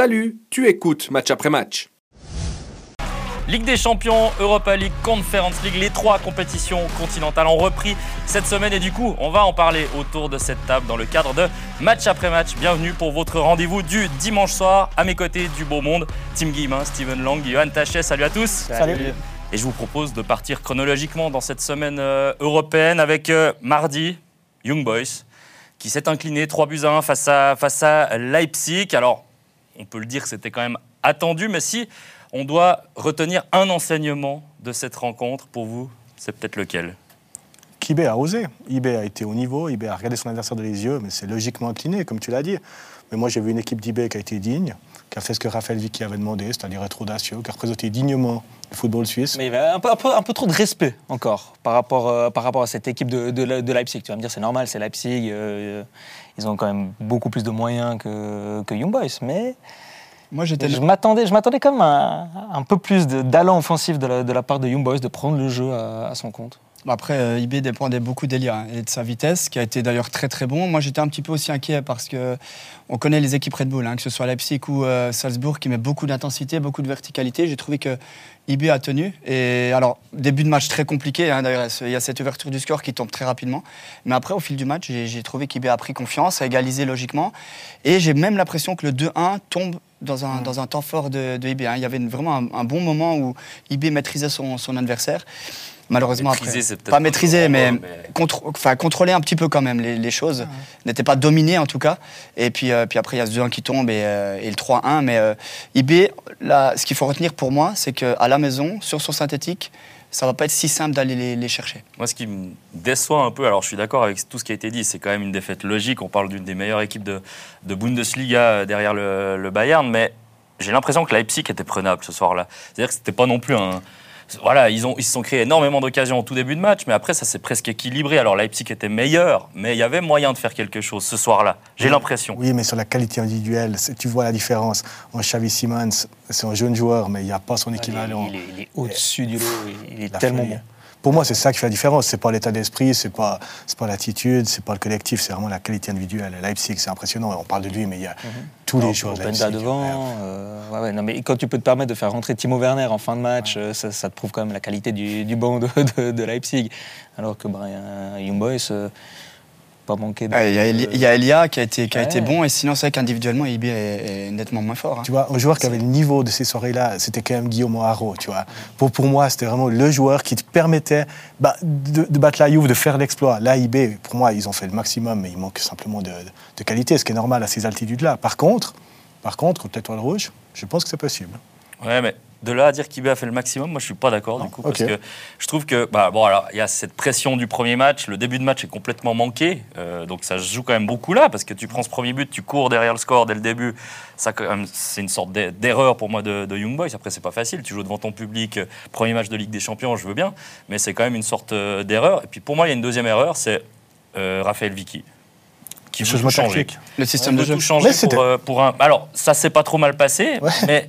Salut, tu écoutes Match après Match. Ligue des Champions, Europa League, Conference League, les trois compétitions continentales ont repris cette semaine et du coup, on va en parler autour de cette table dans le cadre de Match après Match. Bienvenue pour votre rendez-vous du dimanche soir. À mes côtés du beau monde, Tim Guillemin, Steven Lang, Johan Tachet, salut à tous. Salut. Et je vous propose de partir chronologiquement dans cette semaine européenne avec mardi, Young Boys, qui s'est incliné 3-1 face à Leipzig. Alors, on peut le dire, c'était quand même attendu, mais si on doit retenir un enseignement de cette rencontre, pour vous, c'est peut-être lequel? Qu'Ibé a osé. Ibé a été au niveau, Ibé a regardé son adversaire dans les yeux, mais c'est logiquement incliné, comme tu l'as dit. Mais moi, j'ai vu une équipe d'Ibé qui a été digne, qui a fait ce que Raphaël Wicky avait demandé, c'est-à-dire être audacieux, qui a représenté dignement le football suisse. Mais il y avait un peu trop de respect encore par rapport à cette équipe de Leipzig. Tu vas me dire, c'est normal, c'est Leipzig, ils ont quand même beaucoup plus de moyens que Young Boys, mais... Moi, je m'attendais quand même à un peu plus d'allant offensif de la part de Young Boys, de prendre le jeu à son compte. Après, Ibé dépendait beaucoup d'Elia et de sa vitesse, qui a été d'ailleurs très très bon. Moi, j'étais un petit peu aussi inquiet parce qu'on connaît les équipes Red Bull, que ce soit Leipzig ou Salzbourg, qui met beaucoup d'intensité, beaucoup de verticalité. J'ai trouvé que Ibé a tenu. Et alors, début de match très compliqué, d'ailleurs, il y a cette ouverture du score qui tombe très rapidement. Mais après, au fil du match, j'ai trouvé qu'Ibé a pris confiance, a égalisé logiquement. Et j'ai même l'impression que le 2-1 tombe dans un temps fort de Ibé. Il y avait vraiment un bon moment où Ibé maîtrisait son adversaire. Malheureusement, maîtriser, après, pas maîtriser, mais... Contrôler un petit peu quand même les choses. N'était pas dominé en tout cas. Et puis après, il y a ce 2-1 qui tombe et le 3-1. Mais Ibé, là, ce qu'il faut retenir pour moi, c'est qu'à la maison, sur son synthétique, ça ne va pas être si simple d'aller les chercher. Moi, ce qui me déçoit un peu, alors je suis d'accord avec tout ce qui a été dit, c'est quand même une défaite logique. On parle d'une des meilleures équipes de Bundesliga derrière le Bayern, mais j'ai l'impression que Leipzig était prenable ce soir-là. C'est-à-dire que ce n'était pas non plus un... Voilà, ils se sont créés énormément d'occasions au tout début de match, mais après, ça s'est presque équilibré. Alors, Leipzig était meilleur, mais il y avait moyen de faire quelque chose ce soir-là, j'ai l'impression. Oui, mais sur la qualité individuelle, tu vois la différence. En Xavi Simons, c'est un jeune joueur, mais il n'y a pas son équivalent. Il est au-dessus du lot, il est tellement bon. Pour moi, c'est ça qui fait la différence. C'est pas l'état d'esprit, c'est pas l'attitude, c'est pas le collectif, c'est vraiment la qualité individuelle. Leipzig, c'est impressionnant. On parle de lui, mais il y a tous les joueurs de Leipzig. Openda devant. Non, mais quand tu peux te permettre de faire rentrer Timo Werner en fin de match, ça te prouve quand même la qualité du banc de Leipzig. Alors que Young Boys. Manqué de... Il y a Elia qui a été bon, et sinon c'est vrai qu'individuellement Ibé est nettement moins fort. Tu vois, un joueur qui avait le niveau de ces soirées-là, c'était quand même Guillaume Haro, tu vois. Pour moi, c'était vraiment le joueur qui te permettait de battre la Juve, de faire l'exploit. Là, Ibé, pour moi, ils ont fait le maximum, mais il manque simplement de qualité, ce qui est normal à ces altitudes-là. Par contre, contre l'Étoile Rouge, je pense que c'est possible. Ouais, mais de là à dire qu'Ibé a fait le maximum, moi je suis pas d'accord du coup, parce que je trouve que il y a cette pression du premier match, le début de match est complètement manqué, donc ça se joue quand même beaucoup là, parce que tu prends ce premier but, tu cours derrière le score dès le début, ça quand même, c'est une sorte d'erreur pour moi de Young Boys. Après c'est pas facile, tu joues devant ton public, premier match de Ligue des Champions, je veux bien, mais c'est quand même une sorte d'erreur. Et puis pour moi il y a une deuxième erreur, c'est Raphaël Wicky. Qui veut tout changer. Le système de jeu changer pour un. Alors ça s'est pas trop mal passé, mais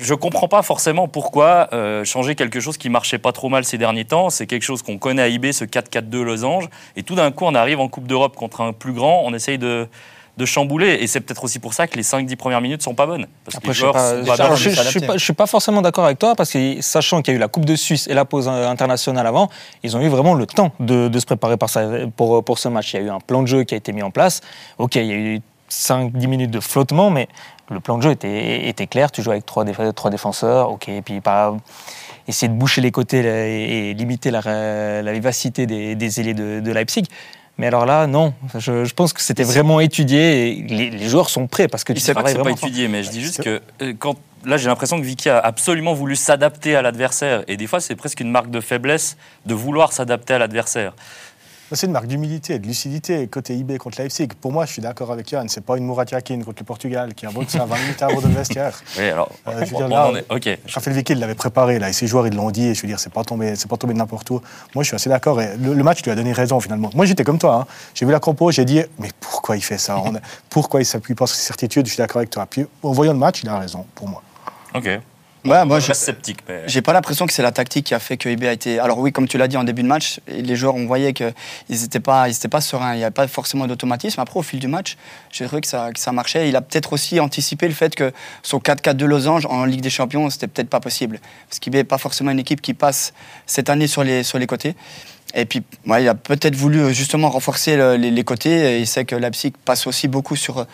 je comprends pas forcément pourquoi changer quelque chose qui marchait pas trop mal ces derniers temps. C'est quelque chose qu'on connaît à IB, ce 4-4-2 losange. Et tout d'un coup, on arrive en Coupe d'Europe contre un plus grand. On essaye de chambouler. Et c'est peut-être aussi pour ça que les 5-10 premières minutes sont pas bonnes. Parce que je suis pas forcément d'accord avec toi, parce que sachant qu'il y a eu la Coupe de Suisse et la pause internationale avant, ils ont eu vraiment le temps de se préparer pour ce match. Il y a eu un plan de jeu qui a été mis en place. OK, il y a eu 5-10 minutes de flottement, mais le plan de jeu était clair. Tu joues avec trois défenseurs, OK, et puis essayer de boucher les côtés et limiter la vivacité des ailiers de Leipzig. Mais alors là, non. Je pense que c'était vraiment étudié. Et les joueurs sont prêts parce que tu travailles vraiment. C'est pas étudié, mais je dis juste que quand là, j'ai l'impression que Wicky a absolument voulu s'adapter à l'adversaire. Et des fois, c'est presque une marque de faiblesse de vouloir s'adapter à l'adversaire. C'est une marque d'humilité, de lucidité, côté IB contre Leipzig. Pour moi, je suis d'accord avec Yann, c'est pas une Murat Yakin contre le Portugal qui a boxé à 20 minutes avant de vestiaire. Oui, alors, je veux dire, là, Raphaël Wicky l'avait préparé, là, et ses joueurs, ils l'ont dit, et je veux dire, c'est pas tombé de n'importe où. Moi, je suis assez d'accord, et le match lui a donné raison, finalement. Moi, j'étais comme toi, j'ai vu la compo, j'ai dit, mais pourquoi il fait ça ? Pourquoi il s'appuie pas sur ses certitudes ? Je suis d'accord avec toi. Puis, en voyant le match, il a raison, pour moi. Ok. Ouais, moi, je sceptique. Mais... j'ai pas l'impression que c'est la tactique qui a fait que IB a été. Alors oui, comme tu l'as dit en début de match, les joueurs, on voyait qu'ils n'étaient pas sereins. Il n'y avait pas forcément d'automatisme. Après, au fil du match, j'ai trouvé que ça marchait. Il a peut-être aussi anticipé le fait que son 4-4-2 losange en Ligue des Champions, c'était peut-être pas possible. Parce qu'IB n'est pas forcément une équipe qui passe cette année sur les côtés. Et puis, ouais, il a peut-être voulu justement renforcer les côtés. Et il sait que Leipzig passe aussi beaucoup sur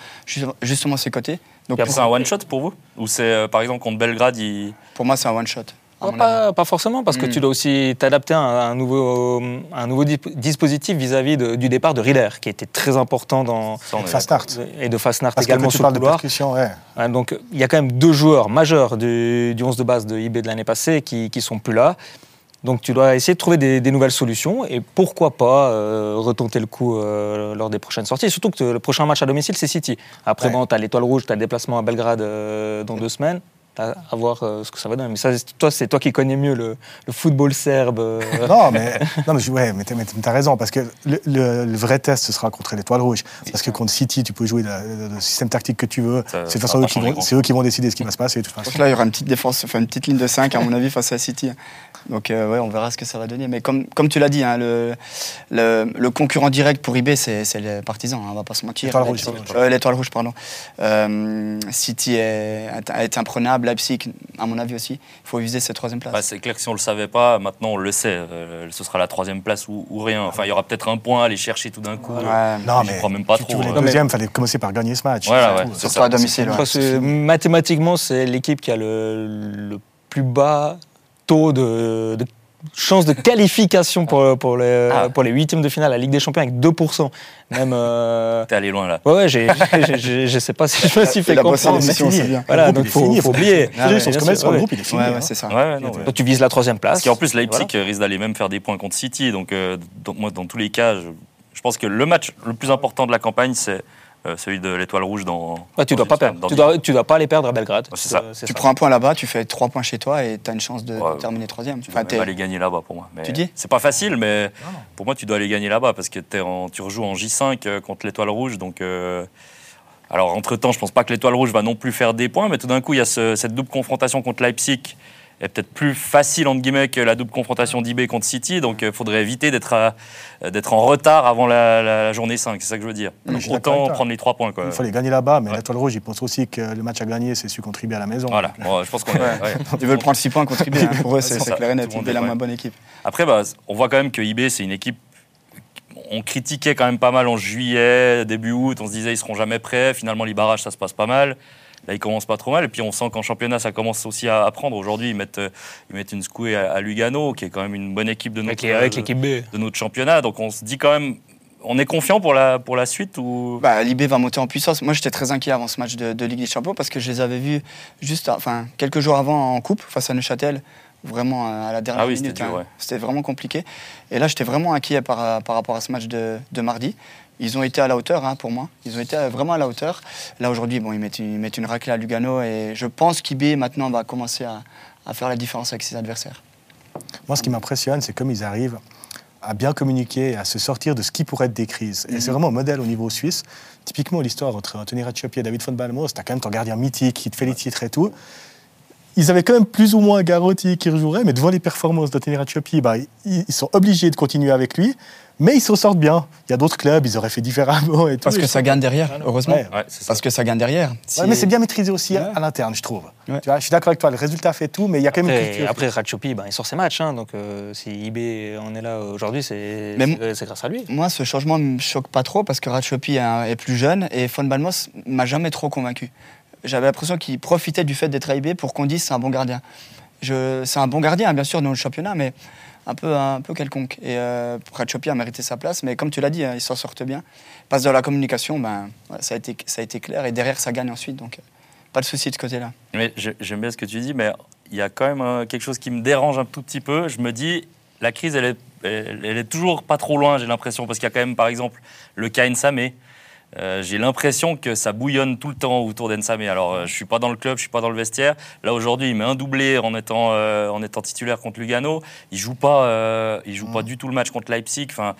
justement ses côtés. Donc c'est un one-shot pour vous? Ou c'est, par exemple, contre Belgrade, il... Pour moi, c'est un one-shot. Pas forcément, parce que tu dois aussi t'adapter à un nouveau dispositif vis-à-vis du départ de Rieder, qui était très important dans... Fast-Start. Et de Fast-Start également sur le couloir. Ouais. Donc, il y a quand même deux joueurs majeurs du 11 de base de IB de l'année passée qui ne sont plus là. Donc, tu dois essayer de trouver des nouvelles solutions et pourquoi pas retenter le coup lors des prochaines sorties. Surtout que le prochain match à domicile, c'est City. Après, bon, tu as l'Étoile Rouge, tu as le déplacement à Belgrade dans 2 semaines. À voir ce que ça va donner. Mais ça, c'est toi qui connais mieux le football serbe. Non, mais tu as raison, parce que le vrai test, ce sera contre l'Étoile Rouge. Parce que contre City, tu peux jouer le système tactique que tu veux. C'est eux qui vont décider ce qui va se passer. De toute façon. Là, il y aura une petite défense, enfin, une petite ligne de 5, à mon avis, face à City. Donc, on verra ce que ça va donner. Mais comme tu l'as dit, hein, le concurrent direct pour IB, c'est les Partisans, hein, on ne va pas se mentir. L'Étoile Rouge, pardon. City est imprenable. Leipzig, à mon avis aussi, il faut viser cette 3e place. C'est clair que si on ne le savait pas, maintenant on le sait. Ce sera la 3e place ou rien. Enfin, il y aura peut-être un point à aller chercher tout d'un coup. Ouais. Non, mais je ne crois même pas si trop. Si tu voulais deuxième, il fallait commencer par gagner ce match. Voilà, surtout à domicile. Mathématiquement, c'est l'équipe qui a le plus bas taux de chance de qualification pour les 8e de finale à la Ligue des Champions avec 2%. Même t'es allé loin là. Ouais, je sais pas si je me suis fait comprendre. Voilà, donc faut oublier. Juste, on se connaît sur le groupe, il est fini. Ouais, c'est ça. Donc tu vises la 3e place. Parce qu'en plus, Leipzig risque d'aller même faire des points contre City. Donc moi, dans tous les cas, je pense que le match le plus important de la campagne, c'est celui de l'Étoile Rouge dans... Ouais, tu ne dois pas perdre. Tu dois pas aller perdre à Belgrade. C'est ça. Tu prends un point là-bas, tu fais 3 points chez toi et tu as une chance de terminer 3e. Tu dois aller gagner là-bas pour moi. Mais tu dis ? C'est pas facile, mais pour moi, tu dois aller gagner là-bas parce que tu rejoues en J5 contre l'Étoile Rouge. Donc, alors, entre-temps, je ne pense pas que l'Étoile Rouge va non plus faire des points, mais tout d'un coup, il y a cette double confrontation contre Leipzig est peut-être plus facile entre guillemets que la double confrontation d'IB contre City, donc il faudrait éviter d'être en retard avant la journée 5, c'est ça que je veux dire. Donc, autant prendre les 3 points. Il faut les gagner là-bas, mais l'Étoile Rouge, ils pensent aussi que le match à gagner, c'est celui contre IB à la maison. Voilà, je pense qu'on ils veulent prendre 6 points contre IB, hein. Pour eux, c'est clair et net, IB est la moins bonne équipe. Après, on voit quand même que IB, c'est une équipe, on critiquait quand même pas mal en juillet, début août, on se disait ils seront jamais prêts, finalement les barrages, ça se passe pas mal. Là, ils commencent pas trop mal. Et puis, on sent qu'en championnat, ça commence aussi à prendre. Aujourd'hui, ils mettent une secouée à Lugano, qui est quand même une bonne équipe de notre championnat. Donc, on se dit quand même... On est confiant pour la suite ou... L'IB va monter en puissance. Moi, j'étais très inquiet avant ce match de Ligue des Champions parce que je les avais vus quelques jours avant en coupe face à Neuchâtel. Vraiment à la dernière minute. C'était dur, C'était vraiment compliqué. Et là, j'étais vraiment inquiet par rapport à ce match de mardi. Ils ont été à la hauteur, pour moi. Ils ont été vraiment à la hauteur. Là, aujourd'hui, ils mettent une raclée à Lugano. Et je pense qu'IB, maintenant, va commencer à faire la différence avec ses adversaires. Moi, ce qui m'impressionne, c'est comme ils arrivent à bien communiquer, à se sortir de ce qui pourrait être des crises. Et c'est vraiment un modèle au niveau suisse. Typiquement, l'histoire entre Anthony Ratchiopi et David von Balmos, tu as quand même ton gardien mythique qui te fait les titres et tout. Ils avaient quand même plus ou moins Garotti qui rejouerait, mais devant les performances d'Anthony Ratchiopi, ils sont obligés de continuer avec lui. Mais ils s'en sortent bien. Il y a d'autres clubs, ils auraient fait différemment. Et tout. Parce que ça gagne derrière, heureusement. Ouais, parce que ça gagne derrière. Mais c'est bien maîtrisé aussi à l'interne, je trouve. Ouais. Tu vois, je suis d'accord avec toi, le résultat fait tout, mais il y a quand même une culture. Après, Ratchiopi, il sort ses matchs. Hein, donc si IB en est là aujourd'hui, c'est grâce à lui. Moi, ce changement ne me choque pas trop parce que Ratchiopi est plus jeune et von Balmos ne m'a jamais trop convaincu. J'avais l'impression qu'il profitait du fait d'être à IB pour qu'on dise c'est un bon gardien. C'est un bon gardien, bien sûr, dans le championnat, mais... Un peu quelconque. Et Ratchiopi a mérité sa place, mais comme tu l'as dit, ils s'en sortent bien. Passe dans la communication, ça a été clair, et derrière, ça gagne ensuite, donc pas de souci de ce côté-là. J'aime bien ce que tu dis, mais il y a quand même quelque chose qui me dérange un tout petit peu. Je me dis, la crise, elle est toujours pas trop loin, j'ai l'impression, parce qu'il y a quand même, par exemple, le cas Nsamenye. J'ai l'impression que ça bouillonne tout le temps autour d'Nsamé. Alors, je ne suis pas dans le club, je ne suis pas dans le vestiaire. Là, aujourd'hui, il met un doublé en étant titulaire contre Lugano. Il ne joue pas du tout le match contre Leipzig. Enfin,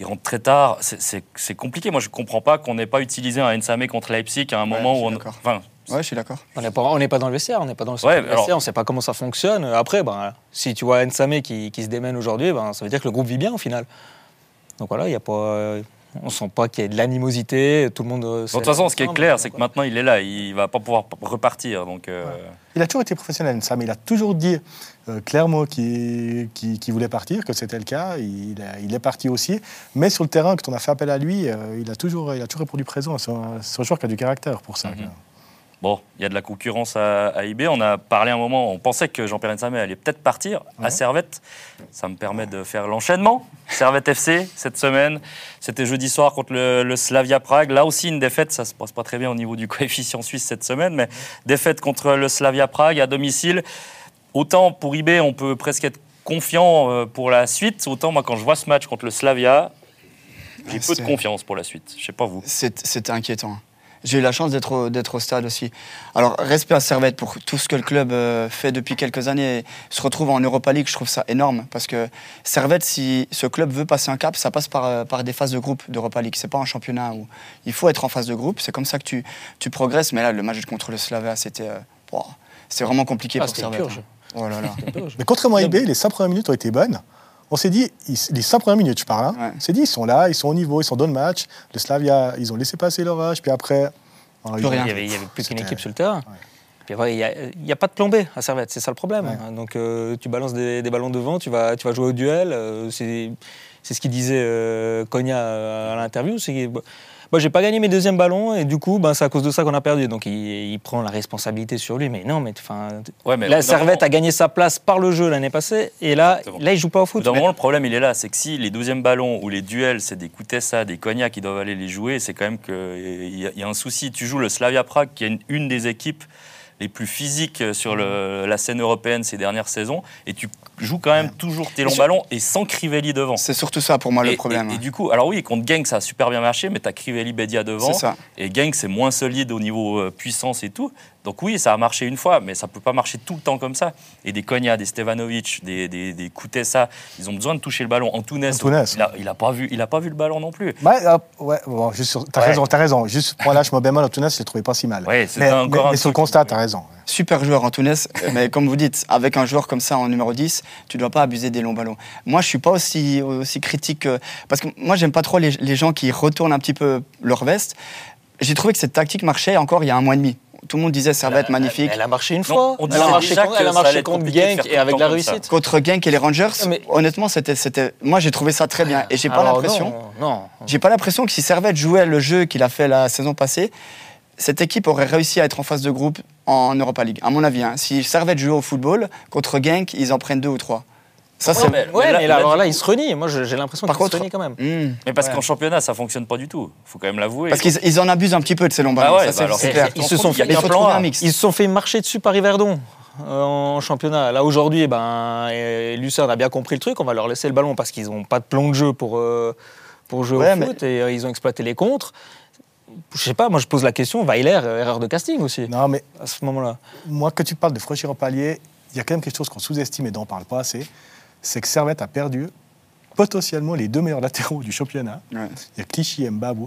il rentre très tard. C'est compliqué. Moi, je ne comprends pas qu'on n'ait pas utilisé un Nsamé contre Leipzig à un moment où on... Ouais, je suis d'accord. On n'est pas dans le vestiaire, on n'est pas dans le secret du vestiaire, on ne sait pas comment ça fonctionne. Après, ben, si tu vois Nsamenye qui se démène aujourd'hui, ben, ça veut dire que le groupe vit bien au final. Donc voilà, il n'y a pas... On ne sent pas qu'il y ait de l'animosité, tout le monde... De toute façon, ce qui est clair, c'est que maintenant, il est là, il ne va pas pouvoir repartir. Donc, Il a toujours été professionnel, Sam, il a toujours dit clairement qu'il voulait partir, que c'était le cas, il est parti aussi. Mais sur le terrain, quand on a fait appel à lui, il a toujours répondu présent, c'est un joueur qui a du caractère pour ça. Mm-hmm. Bon, il y a de la concurrence à IB. On a parlé un moment, on pensait que Jean-Pierre Nsamenye allait peut-être partir à Servette. Ça me permet de faire l'enchaînement. Servette FC, cette semaine, c'était jeudi soir contre le Slavia Prague. Là aussi, une défaite. Ça ne se passe pas très bien au niveau du coefficient suisse cette semaine, mais défaite contre le Slavia Prague à domicile. Autant pour IB, on peut presque être confiant pour la suite. Autant, moi, quand je vois ce match contre le Slavia, j'ai peu de confiance pour la suite. Je ne sais pas vous. C'était inquiétant. J'ai eu la chance d'être au stade aussi. Alors, respect à Servette pour tout ce que le club fait depuis quelques années et se retrouve en Europa League, je trouve ça énorme. Parce que Servette, si ce club veut passer un cap, ça passe par des phases de groupe d'Europa League. C'est pas un championnat où il faut être en phase de groupe. C'est comme ça que tu progresses. Mais là, le match contre le Slavia, c'était... c'est vraiment compliqué pour Servette. Purge. Oh là là. Mais contrairement à IB, les 5 premières minutes ont été bonnes. On s'est dit, les 5 premières minutes, je parle, on s'est dit, ils sont là, ils sont au niveau, ils sont dans le match. Le Slavia, ils ont laissé passer leur âge, puis après... Il n'y avait plus qu'une équipe sur le terrain. Ouais. Puis il n'y a pas de plan B à Servette, c'est ça le problème. Ouais. Donc tu balances des ballons devant, tu vas jouer au duel. C'est ce qu'il disait Konya à l'interview, c'est... Moi, j'ai pas gagné mes deuxièmes ballons et du coup, ben, c'est à cause de ça qu'on a perdu. Donc, il prend la responsabilité sur lui. Mais non, mais enfin, Servette a gagné sa place par le jeu l'année passée et là, il joue pas au foot. Le problème, il est là, c'est que si les deuxièmes ballons ou les duels, c'est des Koutessa, des Konya qui doivent aller les jouer, c'est quand même qu'il y a un souci. Tu joues le Slavia Prague, qui est une des équipes les plus physiques sur la scène européenne ces dernières saisons, et tu joue quand même toujours tes longs ballons et sans Crivelli devant. C'est surtout ça pour moi le problème. Et du coup, alors oui, contre Genk, ça a super bien marché, mais t'as Crivelli-Bédia devant. C'est ça. Et Genk, c'est moins solide au niveau puissance et tout. Donc oui, ça a marché une fois, mais ça peut pas marcher tout le temps comme ça. Et des Konya, des Stevanovic, des Koutessa, ils ont besoin de toucher le ballon. Antunes, il a pas vu le ballon non plus. T'as raison. Juste pour lâcher mon bémol, Antunes, je le trouvais pas si mal. Ouais, mais sur le constat, t'as raison. Super joueur Antunes, mais comme vous dites, avec un joueur comme ça en numéro 10, tu dois pas abuser des longs ballons. Moi, je suis pas aussi critique parce que moi, j'aime pas trop les gens qui retournent un petit peu leur veste. J'ai trouvé que cette tactique marchait encore il y a un mois et demi. Tout le monde disait ça va être magnifique. Elle a marché une fois. Elle a marché contre Genk et avec la réussite. Contre Genk et les Rangers, mais... honnêtement, c'était... Moi, j'ai trouvé ça très bien. Et j'ai pas l'impression. Non. J'ai pas l'impression que si Servette jouait le jeu qu'il a fait la saison passée, cette équipe aurait réussi à être en phase de groupe en Europa League. À mon avis, si Servette jouait au football contre Genk, ils en prennent 2 ou 3. Ça, c'est... mais là, il se renie. Moi, j'ai l'impression qu'il se renie quand même. Mais parce qu'en championnat, ça ne fonctionne pas du tout. Il faut quand même l'avouer. Parce qu'ils en abusent un petit peu de ces longs ballons. Ils se sont fait marcher dessus par Iverdon en championnat. Là, aujourd'hui, Lucerne a bien compris le truc. On va leur laisser le ballon parce qu'ils n'ont pas de plan de jeu pour jouer au foot. Et ils ont exploité les contres. Je sais pas, moi je pose la question, Weiler, erreur de casting aussi. Non, mais à ce moment-là. Moi, quand tu parles de franchir un palier, il y a quand même quelque chose qu'on sous-estime et dont on ne parle pas assez. C'est que Servette a perdu potentiellement les 2 meilleurs latéraux du championnat. Ouais. Il y a Clichy et Mbappé.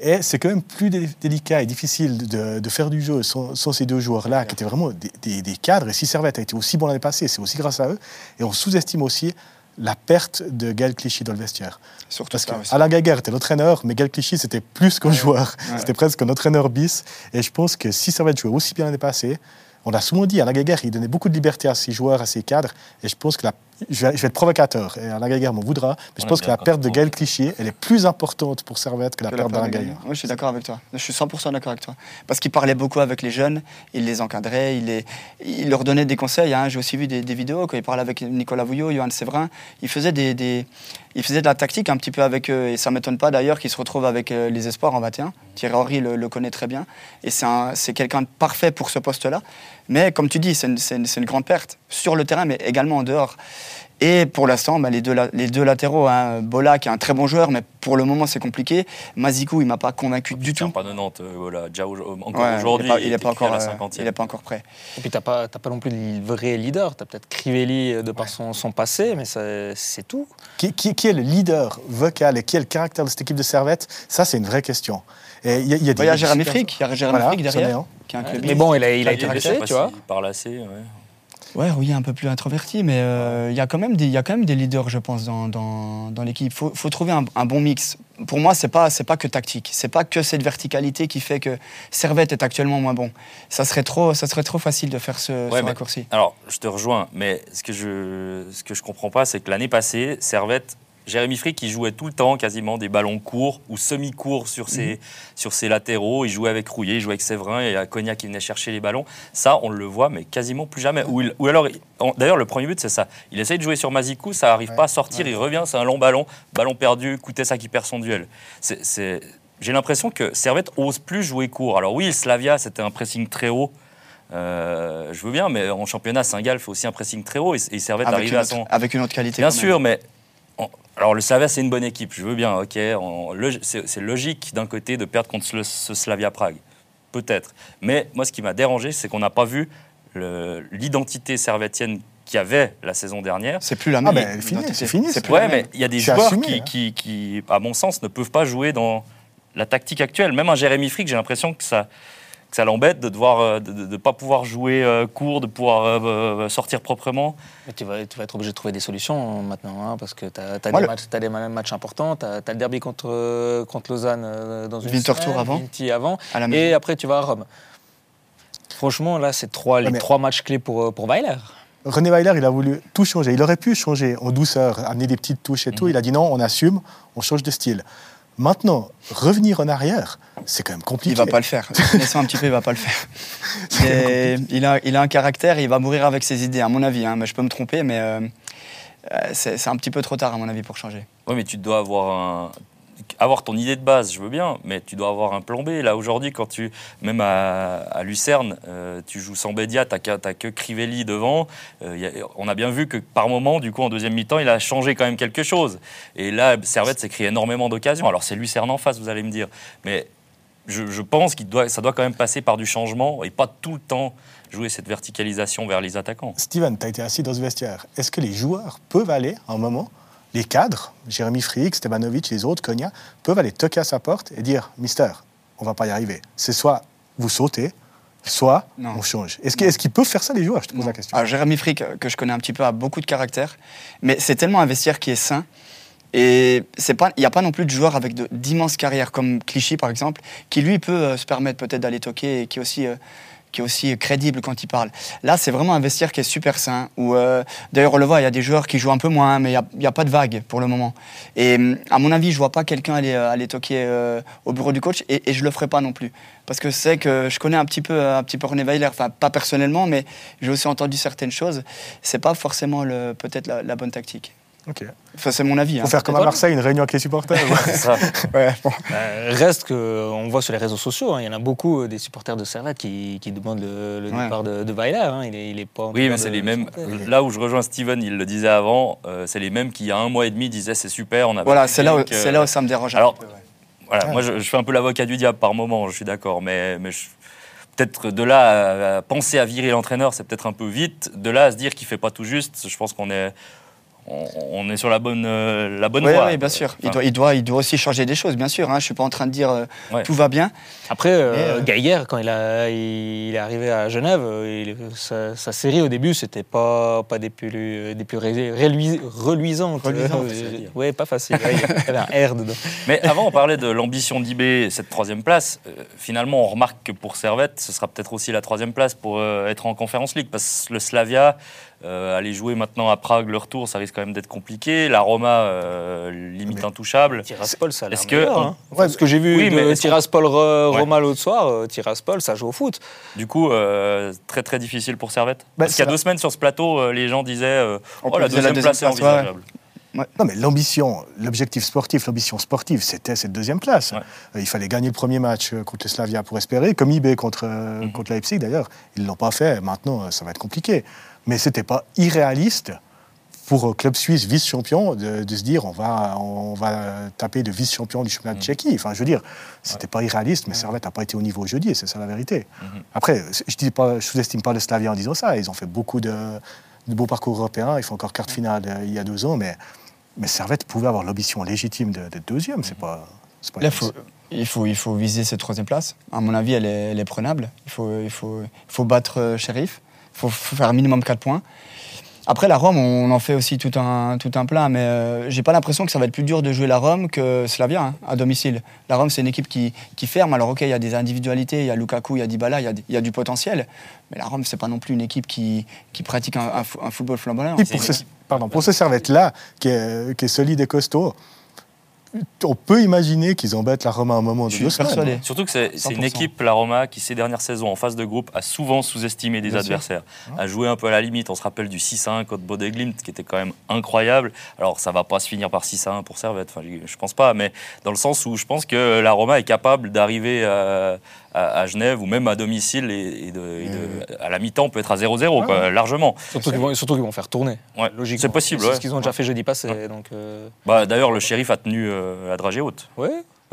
Et c'est quand même plus délicat et difficile de faire du jeu sans ces 2 joueurs-là, qui étaient vraiment des cadres. Et si Servette a été aussi bon l'année passée, c'est aussi grâce à eux. Et on sous-estime aussi la perte de Gaël Clichy dans le vestiaire. Surtout parce qu'Alain Gaguerre était l'entraîneur, mais Gaël Clichy, c'était plus qu'un joueur. Ouais. C'était presque un entraîneur bis. Et je pense que si Servette jouait aussi bien l'année passée, on l'a souvent dit, Alain Gaguerre, il donnait beaucoup de liberté à ses joueurs, à ses cadres. Et je pense que je vais être provocateur, et Alain Gaguerre m'en voudra, mais je pense que la perte de Gaël Clichy, elle est plus importante pour Servette que la perte d'Alain Gaguerre. Oui, je suis d'accord avec toi. Je suis 100% d'accord avec toi. Parce qu'il parlait beaucoup avec les jeunes, il les encadrait, il leur donnait des conseils. Hein. J'ai aussi vu des vidéos, quand il parlait avec Nicolas Vouillot, Johan Séverin, il faisait de la tactique un petit peu avec eux. Et ça ne m'étonne pas d'ailleurs qu'il se retrouve avec les espoirs en 21. Thierry Henry le connaît très bien. Et c'est quelqu'un de parfait pour ce poste-là. Mais comme tu dis, c'est une grande perte sur le terrain, mais également en dehors. Et pour l'instant, les deux latéraux, Bola qui est un très bon joueur, mais pour le moment c'est compliqué. Mazikou, il ne m'a pas convaincu du tout. Il n'est pas 90, Bola. Déjà encore aujourd'hui, il n'est pas encore prêt. Et puis tu n'as pas non plus de vrai leader. Tu as peut-être Crivelli de par son passé, mais c'est tout. Qui est le leader vocal et qui est le caractère de cette équipe de Servette ? Ça, c'est une vraie question. Il y a Jérémy Frick derrière. qui est un club. Mais bon, il a été blessé, tu vois. Par lacet, ouais. Ouais, oui, un peu plus introverti, mais il y a quand même des leaders, je pense, dans l'équipe. Faut trouver un bon mix. Pour moi, c'est pas que tactique, c'est pas que cette verticalité qui fait que Servette est actuellement moins bon. Ça serait trop facile de faire ce raccourci. Alors, je te rejoins, mais ce que je comprends pas, c'est que l'année passée, Servette, Jérémy Frick, il jouait tout le temps quasiment des ballons courts ou semi-courts sur ses latéraux. Il jouait avec Rouillet, il jouait avec Séverin, et à Cognac, il venait chercher les ballons. Ça, on le voit, mais quasiment plus jamais. D'ailleurs, le premier but, c'est ça. Il essaye de jouer sur Mazikou, ça n'arrive pas à sortir, il revient, c'est un long ballon. Ballon perdu, Koutessa qui perd son duel. J'ai l'impression que Servette n'ose plus jouer court. Alors oui, le Slavia, c'était un pressing très haut. Je veux bien, mais en championnat, Saint-Gall fait aussi un pressing très haut. Et Servette arrive à son... Avec une autre qualité. Bien sûr, mais... Alors, le Slavia, c'est une bonne équipe, je veux bien, ok. C'est logique d'un côté de perdre contre ce Slavia Prague, peut-être. Mais moi, ce qui m'a dérangé, c'est qu'on n'a pas vu l'identité servétienne qu'il y avait la saison dernière. C'est plus la même. C'est fini. Mais il y a des joueurs qui, à mon sens, ne peuvent pas jouer dans la tactique actuelle. Même un Jérémy Frick, j'ai l'impression que ça l'embête de ne pas pouvoir jouer court, de pouvoir sortir proprement. Mais tu vas être obligé de trouver des solutions maintenant, hein, parce que tu as des matchs importants, tu as le derby contre Lausanne dans une semaine, avant, et après tu vas à Rome. Franchement, là, c'est les trois matchs clés pour Weiler. René Weiler, il a voulu tout changer. Il aurait pu changer en douceur, amener des petites touches et tout. Il a dit non, on assume, on change de style. Maintenant, revenir en arrière, c'est quand même compliqué. Il ne va pas le faire. Laissons un petit peu, il ne va pas le faire. Et il a un caractère, il va mourir avec ses idées, à mon avis. Hein. Mais je peux me tromper, mais c'est un petit peu trop tard, à mon avis, pour changer. Oui, mais tu dois avoir ton idée de base, je veux bien, mais tu dois avoir un plan B. Là, aujourd'hui, quand même à Lucerne, tu joues sans Bédia, tu n'as que Crivelli devant. On a bien vu que par moment, du coup, en deuxième mi-temps, il a changé quand même quelque chose. Et là, Servette s'est créé énormément d'occasions. Alors, c'est Lucerne en face, vous allez me dire. Mais je pense que ça doit quand même passer par du changement et pas tout le temps jouer cette verticalisation vers les attaquants. Steven, tu as été assis dans ce vestiaire. Est-ce que les joueurs peuvent aller à un moment? Les cadres, Jérémy Frick, Stevanovic, les autres, Konya, peuvent aller toquer à sa porte et dire « Mister, on ne va pas y arriver. » C'est soit vous sautez, soit on change. Est-ce qu'ils peuvent faire ça, les joueurs? Je te pose la question. Alors, Jérémy Frick, que je connais un petit peu, a beaucoup de caractère, mais c'est tellement un vestiaire qui est sain. Et il n'y a pas non plus de joueurs avec d'immenses carrières, comme Clichy, par exemple, qui, lui, peut se permettre peut-être d'aller toquer et qui est aussi crédible quand il parle. Là, c'est vraiment un vestiaire qui est super sain. D'ailleurs, on le voit, il y a des joueurs qui jouent un peu moins, mais il n'y a pas de vague pour le moment. Et à mon avis, je ne vois pas quelqu'un aller toquer au bureau du coach, et je ne le ferai pas non plus. Parce que c'est que je connais un petit peu René Weiler, enfin, pas personnellement, mais j'ai aussi entendu certaines choses. Ce n'est pas forcément peut-être la bonne tactique. Okay. Enfin, c'est mon avis. Faut faire comme à Marseille, une réunion avec les supporters. C'est ça. Ouais, bon. Reste qu'on voit sur les réseaux sociaux, il y en a beaucoup des supporters de Servette qui demandent le départ de Weiler. Il est pas. Oui, mais c'est les mêmes. Là où je rejoins Steven, il le disait avant, c'est les mêmes qui il y a un mois et demi disaient c'est super, on a. Voilà, c'est là où ça me dérange. Alors, voilà, moi je fais un peu l'avocat du diable par moment, je suis d'accord, mais peut-être de là à penser à virer l'entraîneur, c'est peut-être un peu vite. De là à se dire qu'il fait pas tout juste, je pense qu'on est. On est sur la bonne voie. Oui, bien sûr. Il doit aussi changer des choses, bien sûr. Je ne suis pas en train de dire tout va bien. Après, Geiger, quand il est arrivé à Genève, sa série au début, ce n'était pas des plus reluisantes. Oui, pas facile. Il y avait un R dedans. Mais avant, on parlait de l'ambition d'IB, cette troisième place. Finalement, on remarque que pour Servette, ce sera peut-être aussi la troisième place pour être en Conference League. Parce que le Slavia... aller jouer maintenant à Prague le retour, ça risque quand même d'être compliqué. La Roma, limite intouchable. Tiraspol, ça a l'air meilleur. Parce que j'ai vu Tiraspol-Roma l'autre soir, Tiraspol, ça joue au foot. Du coup, très très difficile pour Servette. Parce qu'il y a 2 semaines sur ce plateau, les gens disaient « Oh, la deuxième place est envisageable ». Ouais. Non, mais l'ambition, l'objectif sportif, l'ambition sportive, c'était cette deuxième place. Ouais. Il fallait gagner le premier match contre le Slavia pour espérer, comme IB contre Leipzig d'ailleurs. Ils ne l'ont pas fait, maintenant ça va être compliqué. Mais ce n'était pas irréaliste pour un club suisse vice-champion de se dire on va taper de vice-champion du championnat de Tchéquie. Enfin, je veux dire, ce n'était pas irréaliste, mais Servette n'a pas été au niveau jeudi, et c'est ça la vérité. Après, je ne sous-estime pas le Slavia en disant ça. Ils ont fait beaucoup de beaux parcours européens. Ils font encore quart de finale il y a 2 ans, mais Servette pouvait avoir l'ambition légitime d'être deuxième, c'est pas... Là, Il faut viser cette troisième place. À mon avis, elle est prenable. Il faut battre Sheriff. Il faut faire minimum 4 points. Après, la Rome, on en fait aussi tout un plein, mais j'ai pas l'impression que ça va être plus dur de jouer la Rome que Slavia, hein, à domicile. La Rome, c'est une équipe qui ferme. Alors, OK, il y a des individualités, il y a Lukaku, il y a Dybala, il y a du potentiel, mais la Rome, c'est pas non plus une équipe qui pratique un football flamboyant. Pour ce Servette-là, qui est solide et costaud, on peut imaginer qu'ils embêtent la Roma à un moment de semaines. Surtout que c'est une équipe, la Roma, qui ces dernières saisons en phase de groupe a souvent sous-estimé des adversaires, a joué un peu à la limite. On se rappelle du 6-1 contre Bodø/Glimt qui était quand même incroyable. Alors ça va pas se finir par 6-1 pour Servette, enfin, je pense pas, mais dans le sens où je pense que la Roma est capable d'arriver à Genève ou même à domicile et à la mi-temps peut être à 0-0 quoi, largement. Surtout qu'ils vont faire tourner. Ouais. Logiquement. C'est possible. C'est ce qu'ils ont déjà fait jeudi passé. Ouais. Donc, d'ailleurs, le Sheriff a tenu la dragée haute. Oui,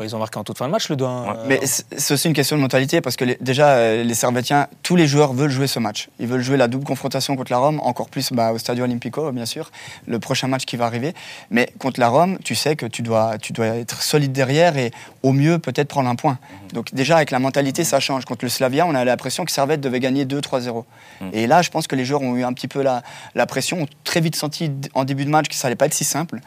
ils ont marqué en toute fin de match le 2-1. Ouais. Mais c'est aussi une question de mentalité parce que les Servettiens, tous les joueurs veulent jouer ce match. Ils veulent jouer la double confrontation contre la Rome, encore plus au Stadio Olimpico, bien sûr, le prochain match qui va arriver. Mais contre la Rome, tu sais que tu dois être solide derrière et au mieux peut-être prendre un point. Donc déjà, avec la mentalité, ça change. Contre le Slavia, on a l'impression que Servette devait gagner 2-3-0. Et là, je pense que les joueurs ont eu un petit peu la pression, ont très vite senti en début de match que ça n'allait pas être si simple.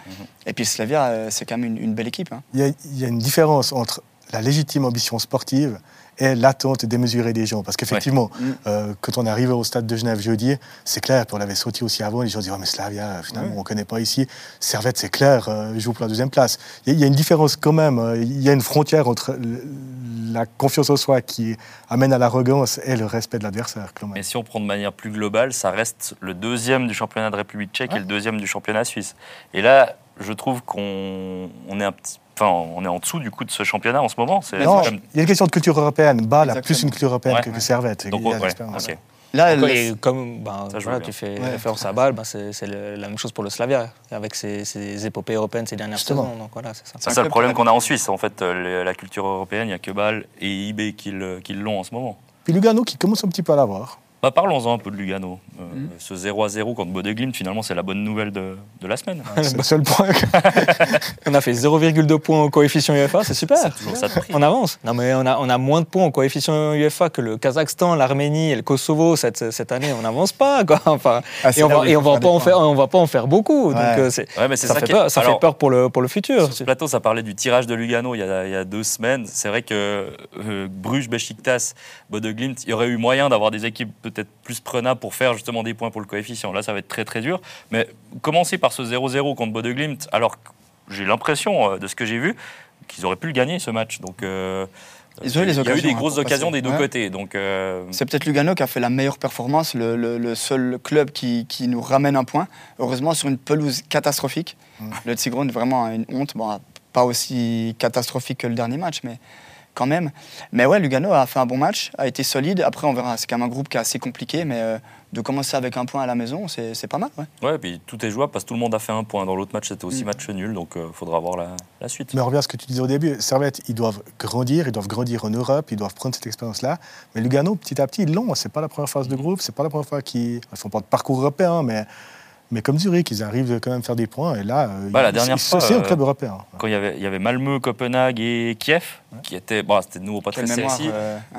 Et puis Slavia, c'est quand même une belle équipe. Hein. Il y a une différence entre la légitime ambition sportive et l'attente démesurée des gens. Parce qu'effectivement, quand on est arrivé au stade de Genève jeudi, c'est clair, puis on l'avait sauté aussi avant, les gens disaient « mais Slavia, finalement, on ne connaît pas ici. Servette, c'est clair, joue pour la deuxième place. » Il y a une différence quand même. Il y a une frontière entre la confiance en soi qui amène à l'arrogance et le respect de l'adversaire. Mais si on prend de manière plus globale, ça reste le deuxième du championnat de République tchèque et le deuxième du championnat suisse. Et là, je trouve qu'on est un petit... Enfin, on est en dessous du coup de ce championnat en ce moment. Il y a une question de culture européenne. Bâle a plus une culture européenne que Servette. Donc, là, comme tu fais référence à Bâle, c'est la même chose pour le Slavia, avec ses épopées européennes ces dernières saisons. Donc, c'est ça. C'est ça le problème qu'on a en Suisse. En fait, la culture européenne, il n'y a que Bâle et IB qui l'ont en ce moment. Puis Lugano qui commence un petit peu à l'avoir. Bah, parlons-en un peu de Lugano. Ce 0-0 contre Bodø/Glimt, finalement, c'est la bonne nouvelle de la semaine. C'est le seul point. On a fait 0,2 points au coefficient UEFA, c'est super. C'est toujours ça de prix. On avance. Non, mais on a moins de points au coefficient UEFA que le Kazakhstan, l'Arménie et le Kosovo cette année. On n'avance pas, quoi. Enfin, et on ne va pas en faire beaucoup. Ouais. Donc, ça fait peur pour le futur. Sur ce plateau, ça parlait du tirage de Lugano il y a 2 semaines. C'est vrai que Bruges, Beşiktaş, Bodø/Glimt, il y aurait eu moyen d'avoir des équipes peut-être plus prenable pour faire justement des points pour le coefficient. Là, ça va être très très dur. Mais commencer par ce 0-0 contre Bodø/Glimt, alors que j'ai l'impression, de ce que j'ai vu, qu'ils auraient pu le gagner ce match. Donc, il y a eu des grosses occasions des deux côtés. Donc, c'est peut-être Lugano qui a fait la meilleure performance, le seul club qui nous ramène un point. Heureusement, sur une pelouse catastrophique. Le Tigrone, vraiment une honte. Bon, pas aussi catastrophique que le dernier match, mais... quand même. Mais ouais, Lugano a fait un bon match, a été solide. Après, on verra. C'est quand même un groupe qui est assez compliqué, mais de commencer avec un point à la maison, c'est pas mal. Ouais, et puis tout est jouable parce que tout le monde a fait un point. Dans l'autre match, c'était aussi match nul, donc il faudra voir la suite. Mais on revient à ce que tu disais au début. Servette, ils doivent grandir en Europe, ils doivent prendre cette expérience-là. Mais Lugano, petit à petit, ils l'ont. C'est pas la première phase de groupe, c'est pas la première fois qu'ils font pas de parcours européen, hein, mais comme Zurich, ils arrivent quand même à faire des points. Et là, c'est un club européen. Quand il y avait Malmö, Copenhague et Kiev, qui étaient, c'était de nouveau pas très sexy,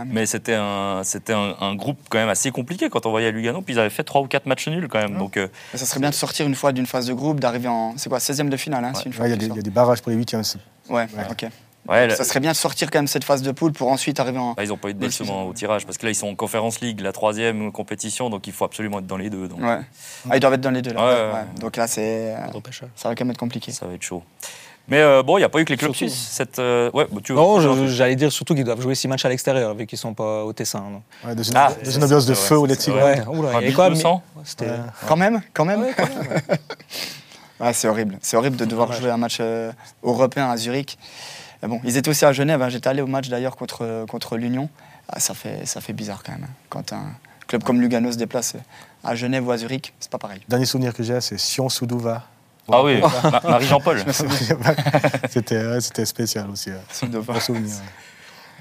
mais c'était un groupe quand même assez compliqué quand on voyait à Lugano. Puis ils avaient fait 3 ou 4 matchs nuls quand même. Donc, ça serait bien de sortir une fois d'une phase de groupe, d'arriver en 16e de finale. Il y a des barrages pour les 8e. OK. Ouais, ça serait bien de sortir quand même cette phase de poule pour ensuite arriver en... ils n'ont pas eu de décevement au tirage, parce que là, ils sont en Conference League, la 3e compétition, donc il faut absolument être dans les deux. Donc. Ouais. Ils doivent être dans les deux. Là. Ouais. Donc là, ça va quand même être compliqué. Ça va être chaud. Mais il n'y a pas eu que les clubs suisses. J'allais dire surtout qu'ils doivent jouer 6 matchs à l'extérieur, vu qu'ils ne sont pas au Tessin. Dans une ambiance de feu où les Tigres. Il y a quoi, 1200 Quand même. Ouais, quand même. C'est horrible. C'est horrible de devoir jouer un match européen à Zurich. Bon, ils étaient aussi à Genève, hein. J'étais allé au match d'ailleurs contre l'Union. Ça fait bizarre quand même, hein. Quand un club comme Lugano se déplace à Genève ou à Zurich, c'est pas pareil. Dernier souvenir que j'ai, c'est Sion-Soudouva. Ah oui, Marie-Jean-Paul. C'était spécial aussi. Soudouva. Souvenir.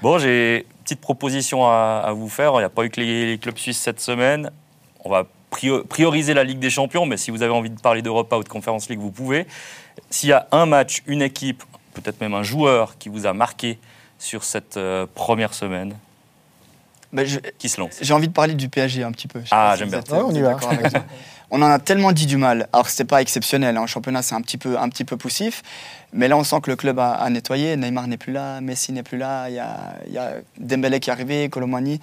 Bon, j'ai une petite proposition à vous faire. Il n'y a pas eu que les clubs suisses cette semaine. On va prioriser la Ligue des Champions, mais si vous avez envie de parler d'Europa ou de Conference League, vous pouvez. S'il y a un match, une équipe, peut-être même un joueur qui vous a marqué sur cette première semaine qui se lance. J'ai envie de parler du PSG un petit peu. J'aime bien. On y va. On en a tellement dit du mal. Alors, c'est pas exceptionnel. En championnat, c'est un petit peu poussif. Mais là, on sent que le club a nettoyé. Neymar n'est plus là, Messi n'est plus là. Il y a Dembélé qui est arrivé, Colomani.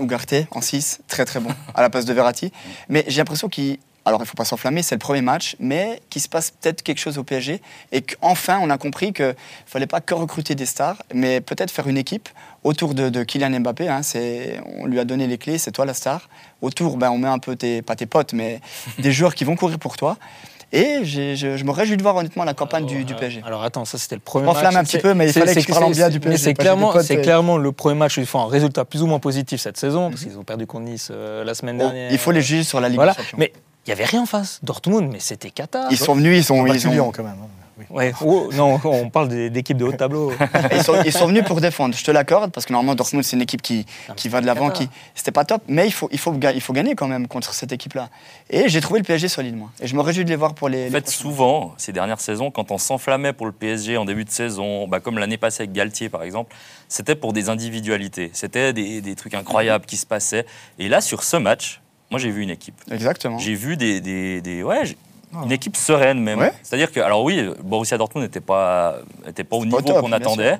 Ugarte, en 6. Très, très bon. À la place de Verratti. Mais j'ai l'impression qu'il... Alors, il ne faut pas s'enflammer, c'est le premier match, mais qu'il se passe peut-être quelque chose au PSG et qu'enfin, on a compris qu'il ne fallait pas que recruter des stars, mais peut-être faire une équipe autour de Kylian Mbappé. On lui a donné les clés, c'est toi la star. Autour, on met un peu, pas tes potes, mais des joueurs qui vont courir pour toi. Et je me réjouis de voir honnêtement la campagne du PSG. Alors attends, ça c'était le premier match. Enflamme un petit peu, mais il fallait que je parle bien du PSG. C'est clairement le premier match. Ils font un résultat plus ou moins positif cette saison, parce qu'ils ont perdu contre Nice la semaine dernière. Il faut les juger sur la Ligue des Champions. Il n'y avait rien en face. Dortmund, mais c'était cata. Ils sont venus, ils sont quand même. Oui. Ouais. Oh, non, on parle d'équipes de haut de tableau. Ils sont venus pour défendre, je te l'accorde, parce que normalement Dortmund, c'est une équipe qui va de l'avant. C'était pas top, mais il faut gagner quand même contre cette équipe-là. Et j'ai trouvé le PSG solide, moi. Et je me réjouis de les voir pour les. En fait, souvent, ces dernières saisons, quand on s'enflammait pour le PSG en début de saison, comme l'année passée avec Galtier, par exemple, c'était pour des individualités. C'était des trucs incroyables qui se passaient. Et là, sur ce match, moi, j'ai vu une équipe. Exactement. J'ai vu une équipe sereine même. Ouais. C'est-à-dire que, alors oui, Borussia Dortmund n'était pas au niveau qu'on attendait,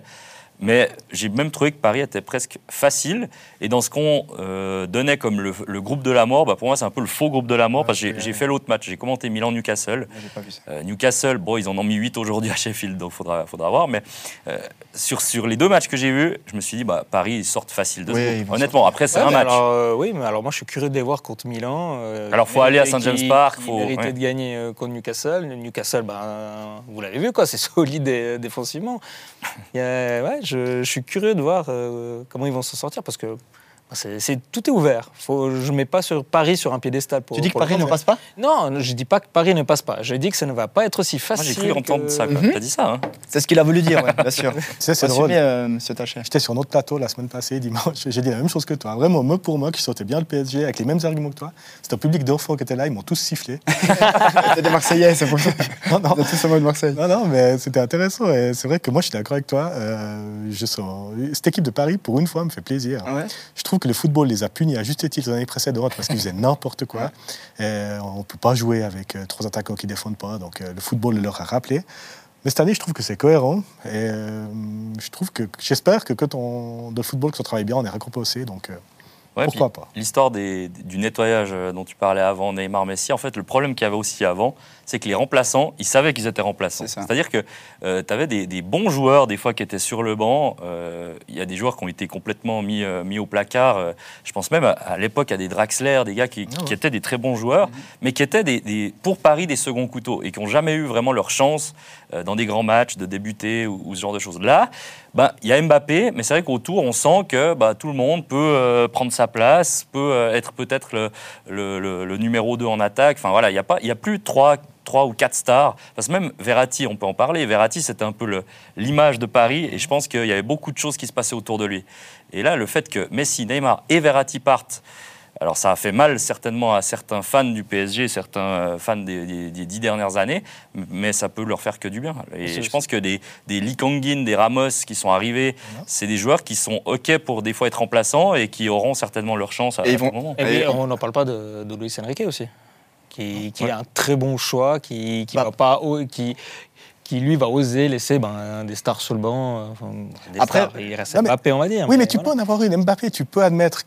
mais j'ai même trouvé que Paris était presque facile. Et dans ce qu'on donnait comme le groupe de la mort, pour moi, c'est un peu le faux groupe de la mort, parce que j'ai fait l'autre match. J'ai commenté Milan-Newcastle. Ouais, j'ai pas vu ça. Newcastle, ils en ont mis 8 aujourd'hui à Sheffield, donc faudra voir. Mais sur les deux matchs que j'ai vus, je me suis dit, Paris, ils sortent facile de ce groupe. Honnêtement, après, c'est un match. Alors, moi, je suis curieux de les voir contre Milan. Alors, il faut aller à St. James Park. Il faut mériter de gagner contre Newcastle. Newcastle, vous l'avez vu, c'est solide défensivement. Je suis curieux de voir comment ils vont s'en sortir, parce que tout est ouvert. Je ne mets pas Paris sur un piédestal. Tu dis que Paris ne passe pas ? Non, je ne dis pas que Paris ne passe pas. Je dis que ça ne va pas être aussi facile. Moi, j'ai cru entendre ça. Tu as dit ça. Hein. C'est ce qu'il a voulu dire, bien sûr. C'est drôle. Monsieur Tachet. J'étais sur notre plateau la semaine passée, dimanche. J'ai dit la même chose que toi. Vraiment, mot pour mot, qui sortait bien le PSG avec les mêmes arguments que toi. C'était un public d'enfants qui était là, ils m'ont tous sifflé. C'était des Marseillais, c'est pour ça. Non. Tous en mode Marseille. Non, mais c'était intéressant. Et c'est vrai que moi, je suis d'accord avec toi. Cette équipe de Paris, pour une fois, me fait plaisir. Je trouve que le football les a punis à juste titre les années précédentes parce qu'ils faisaient n'importe quoi. On ne peut pas jouer avec trois attaquants qui ne défendent pas, donc le football leur a rappelé. Mais cette année, je trouve que c'est cohérent. Et j'espère que quand on dans le football, quand on travaille bien, on est récompensé. Donc pourquoi pas. L'histoire du nettoyage dont tu parlais avant, Neymar, Messi, en fait, le problème qu'il y avait aussi avant, c'est que les remplaçants, ils savaient qu'ils étaient remplaçants. C'est-à-dire que tu avais des bons joueurs, des fois, qui étaient sur le banc. Il y a des joueurs qui ont été complètement mis au placard. Je pense même, à l'époque, à des Draxler, des gars qui étaient des très bons joueurs, mais qui étaient, pour Paris, des seconds couteaux et qui n'ont jamais eu vraiment leur chance dans des grands matchs de débuter ou ce genre de choses. Là, il y a Mbappé, mais c'est vrai qu'autour, on sent que tout le monde peut prendre sa place, peut être peut-être le numéro 2 en attaque. Enfin, voilà, il n'y a plus 3 ou 4 stars, parce que même Verratti, on peut en parler, Verratti c'était un peu l'image de Paris, et je pense qu'il y avait beaucoup de choses qui se passaient autour de lui. Et là, le fait que Messi, Neymar et Verratti partent, alors ça a fait mal certainement à certains fans du PSG, certains fans des 10 dernières années, mais ça peut leur faire que du bien. Et je pense que des Likanguin, des Ramos qui sont arrivés, c'est des joueurs qui sont OK pour des fois être remplaçants et qui auront certainement leur chance à un moment. Et on n'en parle pas de Luis Enrique aussi qui est un très bon choix, qui lui va oser laisser des stars sur le banc. Il reste Mbappé, on va dire. Oui, mais tu peux en avoir une. Mbappé, tu peux admettre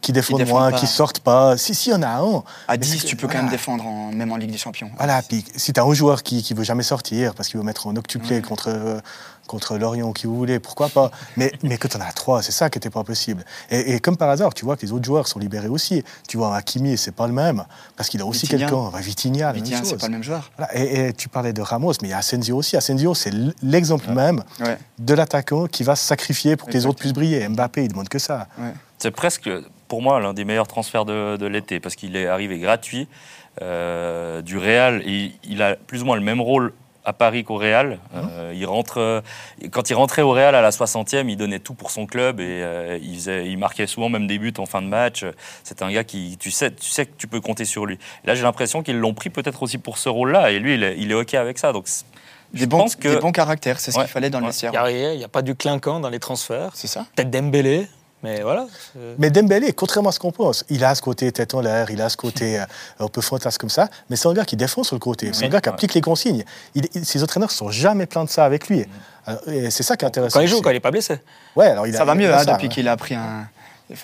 qu'ils défendent moins, qu'ils ne sortent pas. Si, on a un. À 10, tu peux quand même défendre, même en Ligue des Champions. Voilà, puis si tu as un joueur qui ne veut jamais sortir, parce qu'il veut mettre en octuplé contre Lorient, qui vous voulez, pourquoi pas. Mais quand on a 3, c'est ça qui n'était pas possible. Et comme par hasard, tu vois que les autres joueurs sont libérés aussi. Tu vois, Hakimi, c'est pas le même, parce qu'il a aussi quelqu'un. Vitinha, la même chose. C'est pas le même joueur. Voilà. Et tu parlais de Ramos, mais il y a Asensio aussi. Asensio, c'est l'exemple même de l'attaquant qui va se sacrifier pour que les autres puissent briller. Mbappé, il demande que ça. Ouais. C'est presque, pour moi, l'un des meilleurs transferts de l'été, parce qu'il est arrivé gratuit du Real. Et il a plus ou moins le même rôle à Paris qu'au Real. Quand il rentrait au Real à la 60e, il donnait tout pour son club et il marquait souvent même des buts en fin de match. C'est un gars qui, tu sais que tu peux compter sur lui. Et là, j'ai l'impression qu'ils l'ont pris peut-être aussi pour ce rôle-là et lui, il est OK avec ça. Donc, Des bons caractères, c'est ce qu'il fallait dans le vestiaire. Il n'y a pas du clinquant dans les transferts. C'est ça. Peut-être Dembélé. Mais voilà. Mais Dembélé, contrairement à ce qu'on pense, il a ce côté tête en l'air, il a ce côté un peu fantasque comme ça, mais c'est un gars qui défend sur le côté, c'est un gars qui applique les consignes. Ses entraîneurs ne sont jamais plaints de ça avec lui. Et c'est ça qui est intéressant. Quand il joue, quand il n'est pas blessé. Ouais, alors ça va mieux depuis qu'il a pris un...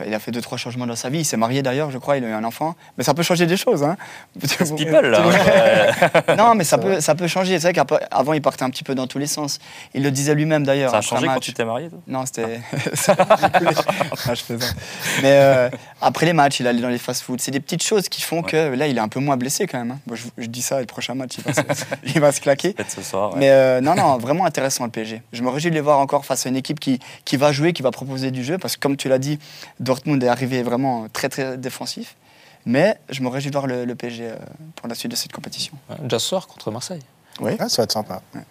Il a fait 2-3 changements dans sa vie. Il s'est marié d'ailleurs, je crois. Il a eu un enfant. Mais ça peut changer des choses. Hein. People, là. Non, mais ça peut changer. C'est vrai qu'avant, il partait un petit peu dans tous les sens. Il le disait lui-même d'ailleurs. Ça a changé quand tu t'es marié, toi ? Non, c'était... Ah, je faisais. Mais après les matchs, il allait dans les fast-food. C'est des petites choses qui font que là, il est un peu moins blessé quand même. Hein. Bon, je dis ça, le prochain match, il va se claquer. Peut-être ce soir. Ouais. Mais non, vraiment intéressant le PSG. Je me réjouis de les voir encore face à une équipe qui va jouer, qui va proposer du jeu. Parce que comme tu l'as dit, Dortmund est arrivé vraiment très très défensif, mais je me réjouis de voir le PSG pour la suite de cette compétition. Déjà ce soir contre Marseille. Oui, ça va être sympa. Ouais.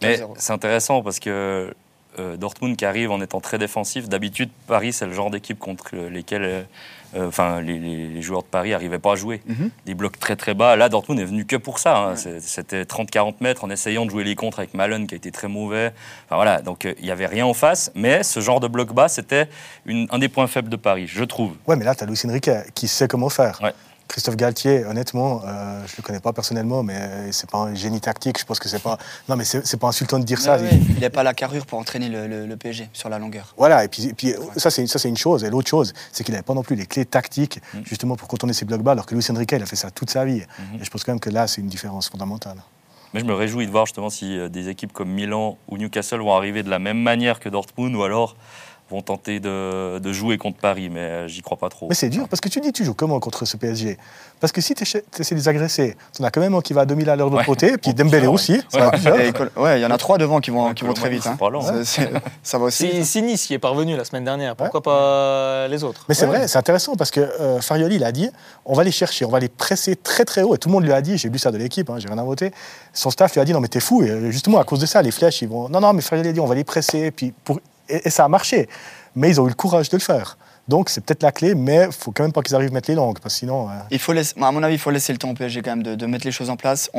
Mais c'est intéressant parce que Dortmund qui arrive en étant très défensif, d'habitude Paris c'est le genre d'équipe contre lesquelles les joueurs de Paris n'arrivaient pas à jouer. Mm-hmm. Ils bloquent très très bas. Là Dortmund n'est venu que pour ça. Hein. Ouais. C'était 30-40 mètres en essayant de jouer les contres avec Malone qui a été très mauvais. Enfin, voilà. Donc il n'y avait rien en face, mais ce genre de bloc bas c'était un des points faibles de Paris, je trouve. Ouais, mais là tu as Luis Enrique qui sait comment faire. Ouais. Christophe Galtier, honnêtement, je ne le connais pas personnellement, mais c'est pas un génie tactique. Je pense que c'est pas. Non, mais c'est pas insultant de dire ça. Oui, il n'a pas la carrure pour entraîner le PSG sur la longueur. Voilà, et puis ça c'est une chose. Et l'autre chose, c'est qu'il n'avait pas non plus les clés tactiques justement pour contourner ces blocs bas, alors que Luis Enrique, il a fait ça toute sa vie. Et je pense quand même que là, c'est une différence fondamentale. Mais je me réjouis de voir justement si des équipes comme Milan ou Newcastle vont arriver de la même manière que Dortmund, ou alors vont tenter de jouer contre Paris, mais j'y crois pas trop. Mais c'est dur, parce que tu dis, tu joues comment contre ce PSG ? Parce que si tu essaies de les agresser, tu en as quand même un qui va à 2000 à l'heure de l'autre côté, puis Dembélé aussi. Il y en a 3 devant qui vont très vite. Hein. Ça va aussi. Si Nice y est parvenu la semaine dernière, pourquoi pas les autres ? Mais c'est vrai, c'est intéressant, parce que Farioli, il a dit, on va les chercher, on va les presser très très haut, et tout le monde lui a dit, j'ai lu ça de l'équipe, hein, j'ai rien inventé, son staff lui a dit, non mais t'es fou, et justement à cause de ça, les flèches, ils vont... Non, mais Farioli a dit, on va les presser, puis pour... Et ça a marché, mais ils ont eu le courage de le faire. Donc c'est peut-être la clé, mais il ne faut quand même pas qu'ils arrivent à mettre les langues, parce que sinon... À mon avis, il faut laisser le temps au PSG quand même de mettre les choses en place.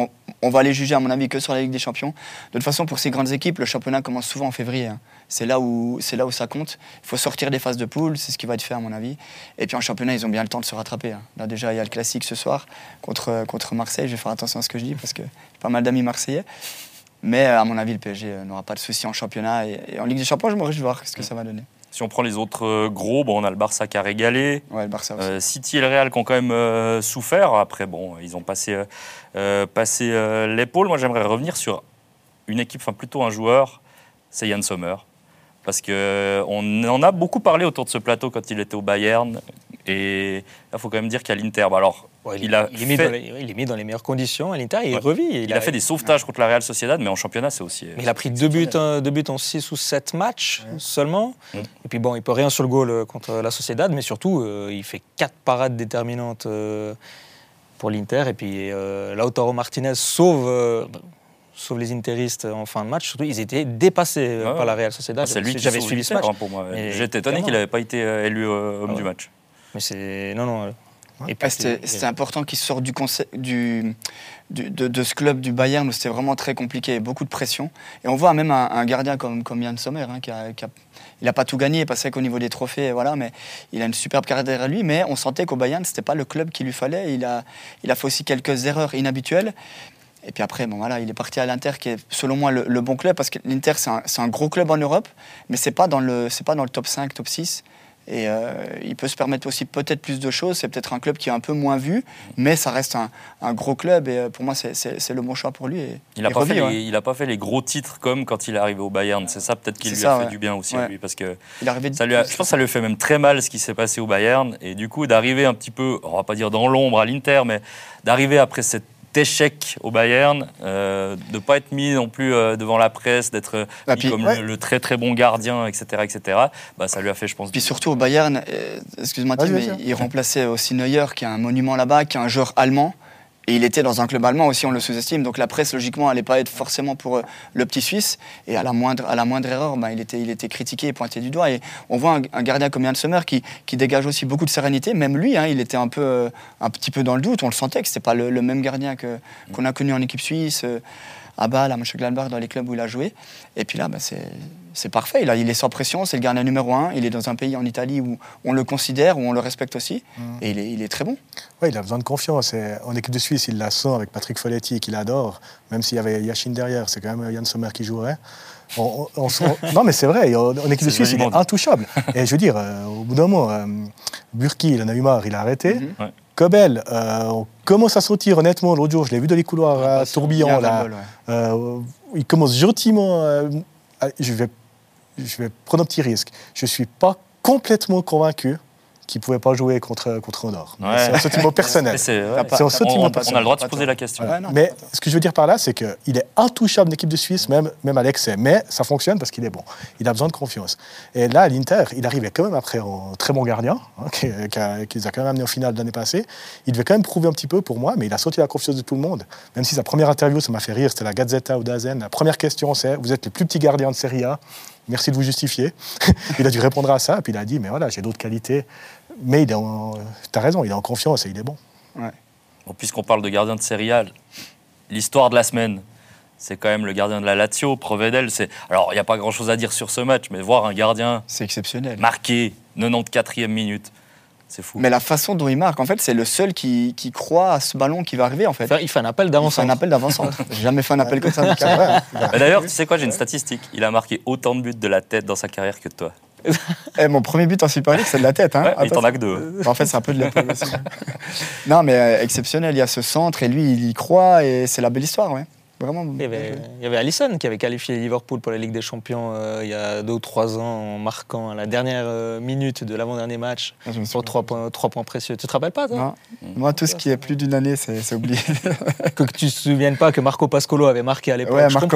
On va les juger, à mon avis, que sur la Ligue des Champions. De toute façon, pour ces grandes équipes, le championnat commence souvent en février. Hein. C'est là où ça compte. Il faut sortir des phases de poule, c'est ce qui va être fait, à mon avis. Et puis en championnat, ils ont bien le temps de se rattraper. Hein. Là, déjà, il y a le classique ce soir contre Marseille. Je vais faire attention à ce que je dis, parce que j'ai pas mal d'amis marseillais. Mais à mon avis, le PSG n'aura pas de soucis en championnat. Et en Ligue des Champions, je me réjouis de voir ce que ça va donner. Si on prend les autres gros, on a le Barça qui a régalé. Ouais, le Barça aussi. City et le Real qui ont quand même souffert. Après, ils ont passé l'épaule. Moi, j'aimerais revenir sur une équipe, enfin plutôt un joueur, c'est Yann Sommer. Parce qu'on en a beaucoup parlé autour de ce plateau quand il était au Bayern. Et là, il faut quand même dire qu'à l'Inter... Il est mis dans les meilleures conditions à l'Inter, il revit. Il a fait des sauvetages contre la Real Sociedad, mais en championnat, c'est aussi... Mais il a pris 2 buts en 6 ou 7 matchs seulement. Et puis il ne peut rien sur le goal contre la Sociedad, mais surtout, il fait 4 parades déterminantes pour l'Inter. Et puis Lautaro Martinez sauve les interistes en fin de match. Surtout, ils étaient dépassés par la Real Sociedad. C'est lui qui suivi ce match. Pour moi. J'étais étonné qu'il n'avait pas été élu homme du match. Mais c'est... Non. Et c'était important qu'ils sortent de ce club du Bayern où c'était vraiment très compliqué, beaucoup de pression. Et on voit même un gardien comme Yann Sommer, hein, il n'a pas tout gagné, parce qu'au niveau des trophées, voilà, mais il a une superbe carrière à lui, mais on sentait qu'au Bayern, ce n'était pas le club qu'il lui fallait. Il a fait aussi quelques erreurs inhabituelles. Et puis après, il est parti à l'Inter, qui est selon moi le bon club, parce que l'Inter, c'est un gros club en Europe, mais ce n'est pas dans le top 5, top 6. Et il peut se permettre aussi peut-être plus de choses. C'est peut-être un club qui est un peu moins vu, mais ça reste un gros club. Et pour moi, c'est le bon choix pour lui. Et, il n'a pas fait les gros titres comme quand il est arrivé au Bayern. C'est ça peut-être qui lui a fait du bien aussi. Lui, parce que je pense que ça lui fait même très mal ce qui s'est passé au Bayern. Et du coup, d'arriver un petit peu, on ne va pas dire dans l'ombre à l'Inter, mais d'arriver après cette échec au Bayern, de ne pas être mis non plus devant la presse, d'être mis comme le très très bon gardien, etc. Ça lui a fait, je pense... Puis surtout au Bayern, excuse-moi, il remplaçait aussi Neuer, qui a un monument là-bas, qui est un joueur allemand, et il était dans un club allemand aussi, on le sous-estime, donc la presse, logiquement, n'allait pas être forcément pour le petit Suisse, et à la moindre erreur, il était critiqué et pointé du doigt, et on voit un gardien comme Yann Sommer qui dégage aussi beaucoup de sérénité, même lui, hein, il était un petit peu dans le doute, on le sentait que ce n'était pas le même gardien qu'on a connu en équipe suisse... à Bâle, à Mönchengladbach, dans les clubs où il a joué. Et puis là, ben, c'est parfait. Là, il est sans pression, c'est le gardien numéro 1. Il est dans un pays, en Italie, où on le considère, où on le respecte aussi. Et il est très bon. Oui, il a besoin de confiance. Et en équipe de Suisse, il la sent avec Patrick Folletti, qu'il adore. Même s'il y avait Yachine derrière, c'est quand même Yann Sommer qui jouerait. Non, mais c'est vrai, en équipe de Suisse, il est intouchable. Et je veux dire, au bout d'un moment, Burki, il en a eu marre, il a arrêté. Ouais. Kobel, on commence à sentir, honnêtement, l'autre jour, je l'ai vu dans les couloirs à Tourbillon. Là, bol, ouais. Il commence gentiment. Je vais prendre un petit risque. Je ne suis pas complètement convaincu qu'il ne pouvait pas jouer contre Andorre. Ouais. C'est un sentiment personnel. On a le droit de se poser la question. Ouais, non, mais ce que je veux dire par là, c'est qu'il est intouchable en équipe de Suisse, même à l'excès. Mais ça fonctionne parce qu'il est bon. Il a besoin de confiance. Et là, à l'Inter, il arrivait quand même après un très bon gardien, hein, qui les a quand même amenés en finale l'année passée. Il devait quand même prouver un petit peu pour moi, mais il a sorti la confiance de tout le monde. Même si sa première interview, ça m'a fait rire, c'était la Gazzetta ou Dazen. La première question, c'est « Vous êtes les plus petits gardiens de Serie A. Merci de vous justifier. » Il a dû répondre à ça. Puis il a dit « Mais voilà, j'ai d'autres qualités. » Mais t'as raison, il est en confiance et il est bon. Ouais. Bon, puisqu'on parle de gardien de Serie A, l'histoire de la semaine, c'est quand même le gardien de la Lazio, Provedel. Alors, il n'y a pas grand-chose à dire sur ce match, mais voir un gardien... C'est exceptionnel. ...marqué, 94e minute, c'est fou. Mais la façon dont il marque, en fait, c'est le seul qui croit à ce ballon qui va arriver, en fait. Enfin, il fait un appel d'avant-centre. J'ai jamais fait un appel comme ça. D'ailleurs, tu sais quoi, j'ai une statistique. Il a marqué autant de buts de la tête dans sa carrière que toi. Et mon premier but en Super League, c'est de la tête. Hein. Ouais, il t'en a que deux. En fait, c'est un peu de l'épaule aussi. Non, mais exceptionnel. Il y a ce centre et lui, il y croit et c'est la belle histoire. Ouais. Vraiment. Il y avait Alisson qui avait qualifié Liverpool pour la Ligue des Champions il y a 2 ou 3 ans en marquant à la dernière minute de l'avant-dernier match pour 3 points précieux. Tu te rappelles pas, toi? Non. Moi, tout ce qui est plus d'une année, c'est oublié. Que tu ne te souviennes pas que Marco Pascolo avait marqué à l'époque. Ouais, Marco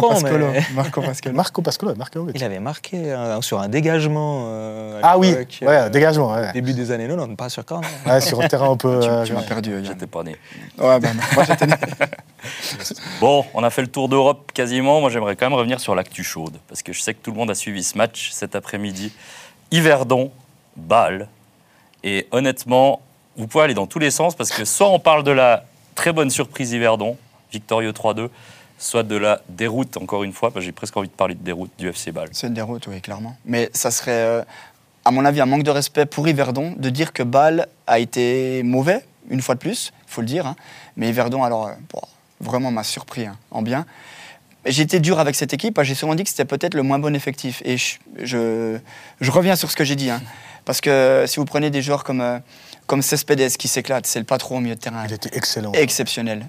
Pascolo avait marqué au but. Il avait marqué sur un dégagement. Ah oui, ouais, dégagement. Ouais. Début des années 90, pas sur quand. Ouais, sur un terrain un peu. Tu m'as perdu. J'étais pas né. Ouais, ben moi j'étais né. Bon, on a fait le tour d'Europe quasiment. Moi, j'aimerais quand même revenir sur l'actu chaude, parce que je sais que tout le monde a suivi ce match cet après-midi. Iverdon, Bâle. Et honnêtement, vous pouvez aller dans tous les sens, parce que soit on parle de la très bonne surprise Iverdon, victorieux 3-2, soit de la déroute, encore une fois, parce que j'ai presque envie de parler de déroute du FC Bâle. C'est une déroute, oui, clairement. Mais ça serait, à mon avis, un manque de respect pour Iverdon de dire que Bâle a été mauvais, une fois de plus, il faut le dire. Hein. Mais Iverdon, alors... vraiment m'a surpris, hein, en bien. J'étais dur avec cette équipe, j'ai souvent dit que c'était peut-être le moins bon effectif. Et je reviens sur ce que j'ai dit. Hein, parce que si vous prenez des joueurs comme Cespedes qui s'éclate, c'est le patron au milieu de terrain. Il était excellent. Exceptionnel.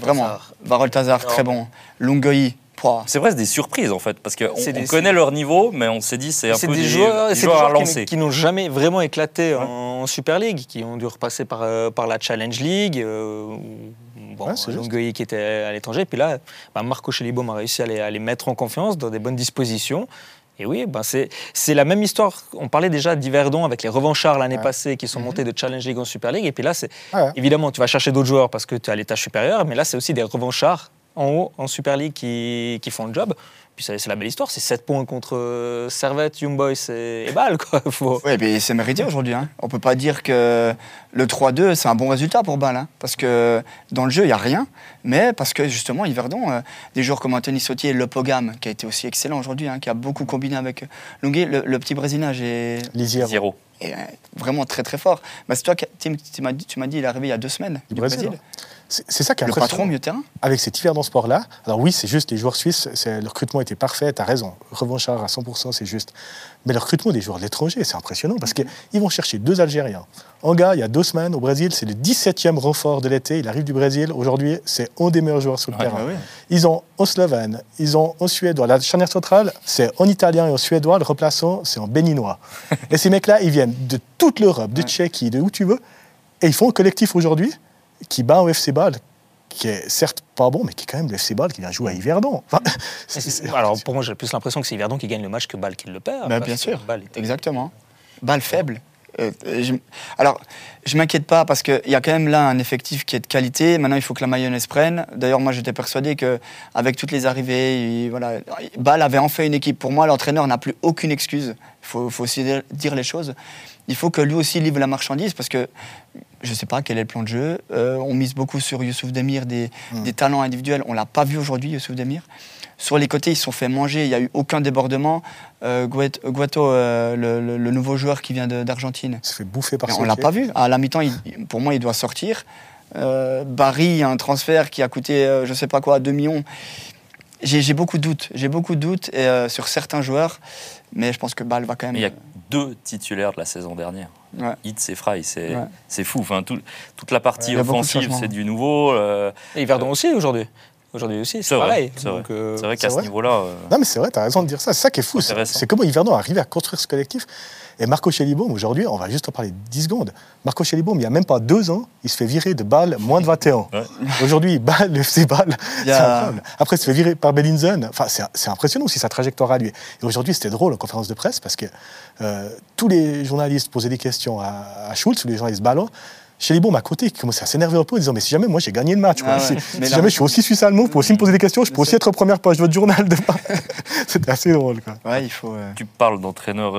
Vraiment. Varol Tazar, très bon. Longoyi. C'est vrai, c'est des surprises en fait, parce qu'on connaît leur niveau, mais on s'est dit c'est un peu des joueurs à lancer. Qui n'ont jamais vraiment éclaté en Super League, qui ont dû repasser par la Challenge League, Longueuil qui était à l'étranger, puis là, Marco Chélibaum a réussi à les mettre en confiance, dans des bonnes dispositions. Et oui, c'est la même histoire. On parlait déjà d'Yverdon avec les revanchards l'année passée qui sont montés de Challenge League en Super League, et puis là, évidemment, tu vas chercher d'autres joueurs parce que tu es à l'étage supérieur, mais là, c'est aussi des revanchards en haut, en Super League, qui font le job. Puis c'est la belle histoire, c'est 7 points contre Servette, Young Boys et Bâle. Oui, mais c'est mérité aujourd'hui. Hein. On ne peut pas dire que le 3-2, c'est un bon résultat pour Bâle. Hein, parce que dans le jeu, il n'y a rien. Mais parce que justement, Yverdon, des joueurs comme Anthony Sautier et Le Pogam, qui a été aussi excellent aujourd'hui, hein, qui a beaucoup combiné avec Longué, le petit Brésilien, j'ai... Lisiero. Et vraiment très très fort. Bah, c'est toi, Tim, tu m'as dit, il est arrivé il y a 2 semaines. Du Brésil. C'est ça qui est impressionnant. Le patron, mieux terrain. Avec cet hiver dans ce sport-là, alors oui, c'est juste, les joueurs suisses, le recrutement était parfait, t'as raison. Revanchard à 100%, c'est juste. Mais le recrutement des joueurs de l'étranger, c'est impressionnant parce qu'ils vont chercher 2 Algériens. Anga, il y a 2 semaines, au Brésil, c'est le 17e renfort de l'été. Il arrive du Brésil. Aujourd'hui, c'est un des meilleurs joueurs sur le terrain. Bah oui. Ils ont en Slovène, ils ont en Suédois. La charnière centrale, c'est en italien et en suédois. Le remplaçant, c'est en béninois. Et ces mecs-là, ils viennent de toute l'Europe, de Tchéquie, de où tu veux. Et ils font un collectif aujourd'hui qui bat au FC Bâle, qui est certes pas bon, mais qui est quand même le FC Bâle qui vient jouer à Yverdon. Enfin, alors pour moi, j'ai plus l'impression que c'est Yverdon qui gagne le match que Bâle qui le perd. Bien sûr, Bâle était... exactement. Bâle faible. Alors, je m'inquiète pas parce qu'il y a quand même là un effectif qui est de qualité. Maintenant, il faut que la mayonnaise prenne. D'ailleurs, moi, j'étais persuadé qu'avec toutes les arrivées, Bâle avait enfin une équipe. Pour moi, l'entraîneur n'a plus aucune excuse. Il faut aussi dire les choses. Il faut que lui aussi livre la marchandise parce que je ne sais pas quel est le plan de jeu. On mise beaucoup sur Youssouf Demir, des talents individuels. On ne l'a pas vu aujourd'hui, Youssouf Demir. Sur les côtés, ils se sont fait manger. Il n'y a eu aucun débordement. Guato, le nouveau joueur qui vient d'Argentine. Il s'est fait bouffer par ça. On ne l'a pas vu. À la mi-temps, pour moi, il doit sortir. Barry, un transfert qui a coûté, je ne sais pas quoi, 2 millions. J'ai beaucoup de doutes. J'ai beaucoup de doutes sur certains joueurs. Mais je pense que Bâle va quand même... Il y a deux titulaires de la saison dernière. Ouais. Hitz et Fry, c'est fou. Enfin, toute la partie offensive, c'est du nouveau. Et Iverdon aussi, aujourd'hui. Aujourd'hui aussi, c'est pareil. C'est vrai qu'à ce niveau-là... Non, mais c'est vrai, tu as raison de dire ça. C'est ça qui est fou. C'est comment Iverdon a arrivé à construire ce collectif. Et Marco Chélibaum, aujourd'hui, on va juste en parler 10 secondes. Marco Chélibaum, il n'y a même pas 2 ans, il se fait virer de Bâle moins de 21. Ouais. Aujourd'hui, Bâle, FC Bâle, c'est incroyable. Après, il se fait virer par Bellinsen. Enfin, c'est impressionnant aussi sa trajectoire à lui. Et aujourd'hui, c'était drôle en conférence de presse parce que tous les journalistes posaient des questions à Schulz, tous les journalistes ballants. Chélibaum à côté qui commençait à s'énerver un peu en disant mais si jamais moi j'ai gagné le match, si jamais je suis aussi suisse allemand, vous pouvez aussi me poser des questions, je peux aussi être en première page de votre journal demain. C'était assez drôle quoi. Ouais, il faut, tu parles d'entraîneur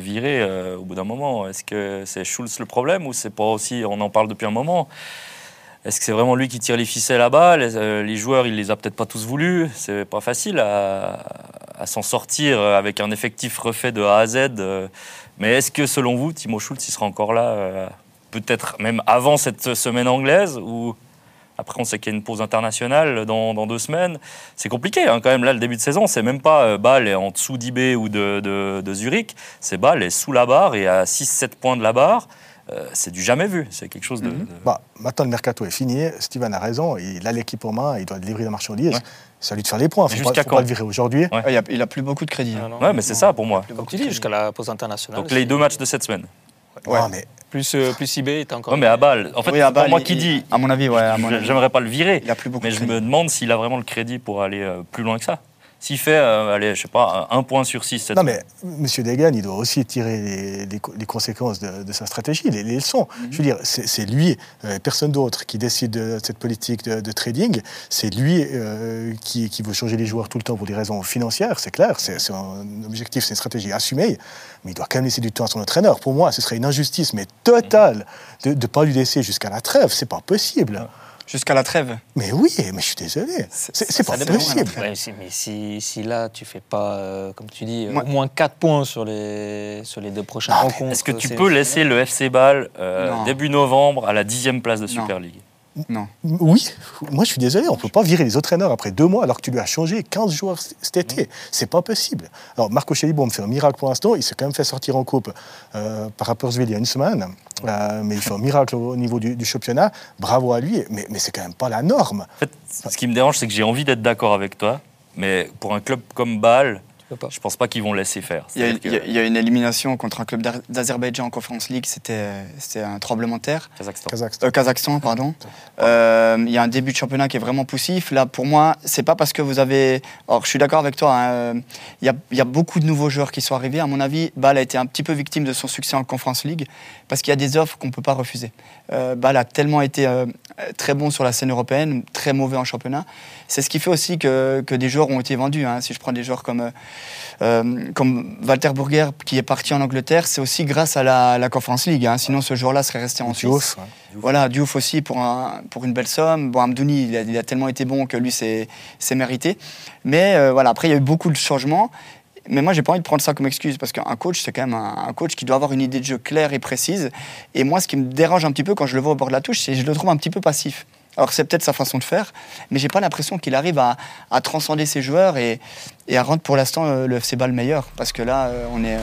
viré au bout d'un moment, est-ce que c'est Schulz le problème ou c'est pas aussi, on en parle depuis un moment, est-ce que c'est vraiment lui qui tire les ficelles là-bas, les joueurs il les a peut-être pas tous voulu, c'est pas facile à s'en sortir avec un effectif refait de A à Z, mais est-ce que selon vous Timo Schulz il sera encore là peut-être même avant cette semaine anglaise, ou après on sait qu'il y a une pause internationale dans 2 semaines. C'est compliqué hein, quand même, là le début de saison, c'est même pas Bâle est en dessous d'IB ou de Zurich, c'est Bâle est sous la barre et à 6-7 points de la barre. C'est du jamais vu, c'est quelque chose de... Bah, maintenant le mercato est fini, Steven a raison, il a l'équipe en main, il doit livrer la marchandise. Ouais. C'est à lui de faire les points, il ne faut pas le virer aujourd'hui. Ouais. Il n'a plus beaucoup de crédit. Ah, non, ouais, mais c'est ça pour moi. Comme tu dis, jusqu'à la pause internationale. Donc les 2 matchs de cette semaine. Ouais. Ouais, mais... plus IB est encore. Ouais, mais à Bâle. En fait, oui, Bâle, moi qui dis. À mon avis, ouais. J'aimerais pas le virer. Il a plus beaucoup. Mais je me demande s'il a vraiment le crédit pour aller plus loin que ça. S'il fait, allez, je sais pas, 1 point sur 6. Non, mais M. Degan, il doit aussi tirer les conséquences de sa stratégie, les leçons. Mm-hmm. Je veux dire, c'est lui, personne d'autre, qui décide de cette politique de trading. C'est lui qui veut changer les joueurs tout le temps pour des raisons financières, c'est clair. C'est un objectif, c'est une stratégie assumée. Mais il doit quand même laisser du temps à son entraîneur. Pour moi, ce serait une injustice, mais totale, de ne pas lui laisser jusqu'à la trêve. C'est pas possible. Ouais. Jusqu'à la trêve. Mais oui, mais je suis désolé. C'est pas possible. Mais si là, tu fais pas, comme tu dis, au moins 4 points sur les 2 prochaines rencontres. Est-ce que tu peux laisser le FC Bâle début novembre à la 10e place de Super League ? Non. Oui, moi je suis désolé, on ne peut pas virer les autres entraîneurs après 2 mois alors que tu lui as changé 15 joueurs cet été. C'est pas possible. Alors Marco Chélibaum fait un miracle pour l'instant, il s'est quand même fait sortir en coupe par Rapperswil il y a une semaine, mais il fait un miracle au niveau du championnat, bravo à lui, mais c'est quand même pas la norme. En fait, ce qui me dérange, c'est que j'ai envie d'être d'accord avec toi, mais pour un club comme Bâle, je pense pas qu'ils vont laisser faire. Il y a une élimination contre un club d'Azerbaïdjan en Conference League, c'était un tremblement de terre. Kazakhstan, pardon. Il y a un début de championnat qui est vraiment poussif. Là, pour moi, c'est pas parce que vous avez... Alors, je suis d'accord avec toi, hein. Il y a beaucoup de nouveaux joueurs qui sont arrivés. À mon avis, Bâle a été un petit peu victime de son succès en Conference League parce qu'il y a des offres qu'on peut pas refuser. Bâle a tellement été très bon sur la scène européenne, très mauvais en championnat. C'est ce qui fait aussi que des joueurs ont été vendus. Hein. Si je prends des joueurs comme Walter Burger qui est parti en Angleterre, c'est aussi grâce à la Conference League. Hein. Sinon, ce joueur-là serait resté en Suisse. Diouf, hein. Voilà, Diouf aussi pour une belle somme. Bon, Hamdouni, il a tellement été bon que lui, c'est mérité. Mais voilà, après, il y a eu beaucoup de changements. Mais moi, j'ai pas envie de prendre ça comme excuse parce qu'un coach, c'est quand même un coach qui doit avoir une idée de jeu claire et précise. Et moi, ce qui me dérange un petit peu quand je le vois au bord de la touche, c'est que je le trouve un petit peu passif. Alors c'est peut-être sa façon de faire, mais j'ai pas l'impression qu'il arrive à transcender ses joueurs et à rendre pour l'instant le FC Bâle meilleur, parce que là on est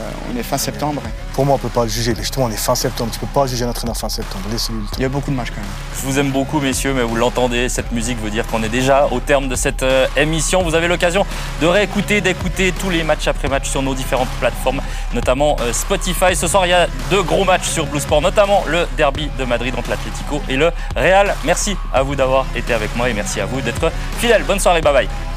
fin septembre. Pour moi on peut pas le juger, mais justement on est fin septembre, tu peux pas juger un entraîneur fin septembre, laissez-lui le temps. Il y a beaucoup de matchs quand même. Je vous aime beaucoup messieurs, mais vous l'entendez, cette musique veut dire qu'on est déjà au terme de cette émission. Vous avez l'occasion de réécouter, d'écouter tous les matchs après match sur nos différentes plateformes, notamment Spotify. Ce soir il y a 2 gros matchs sur Blue Sport, notamment le derby de Madrid entre l'Atlético et le Real. Merci à vous d'avoir été avec moi et merci à vous d'être fidèles. Bonne soirée, bye bye.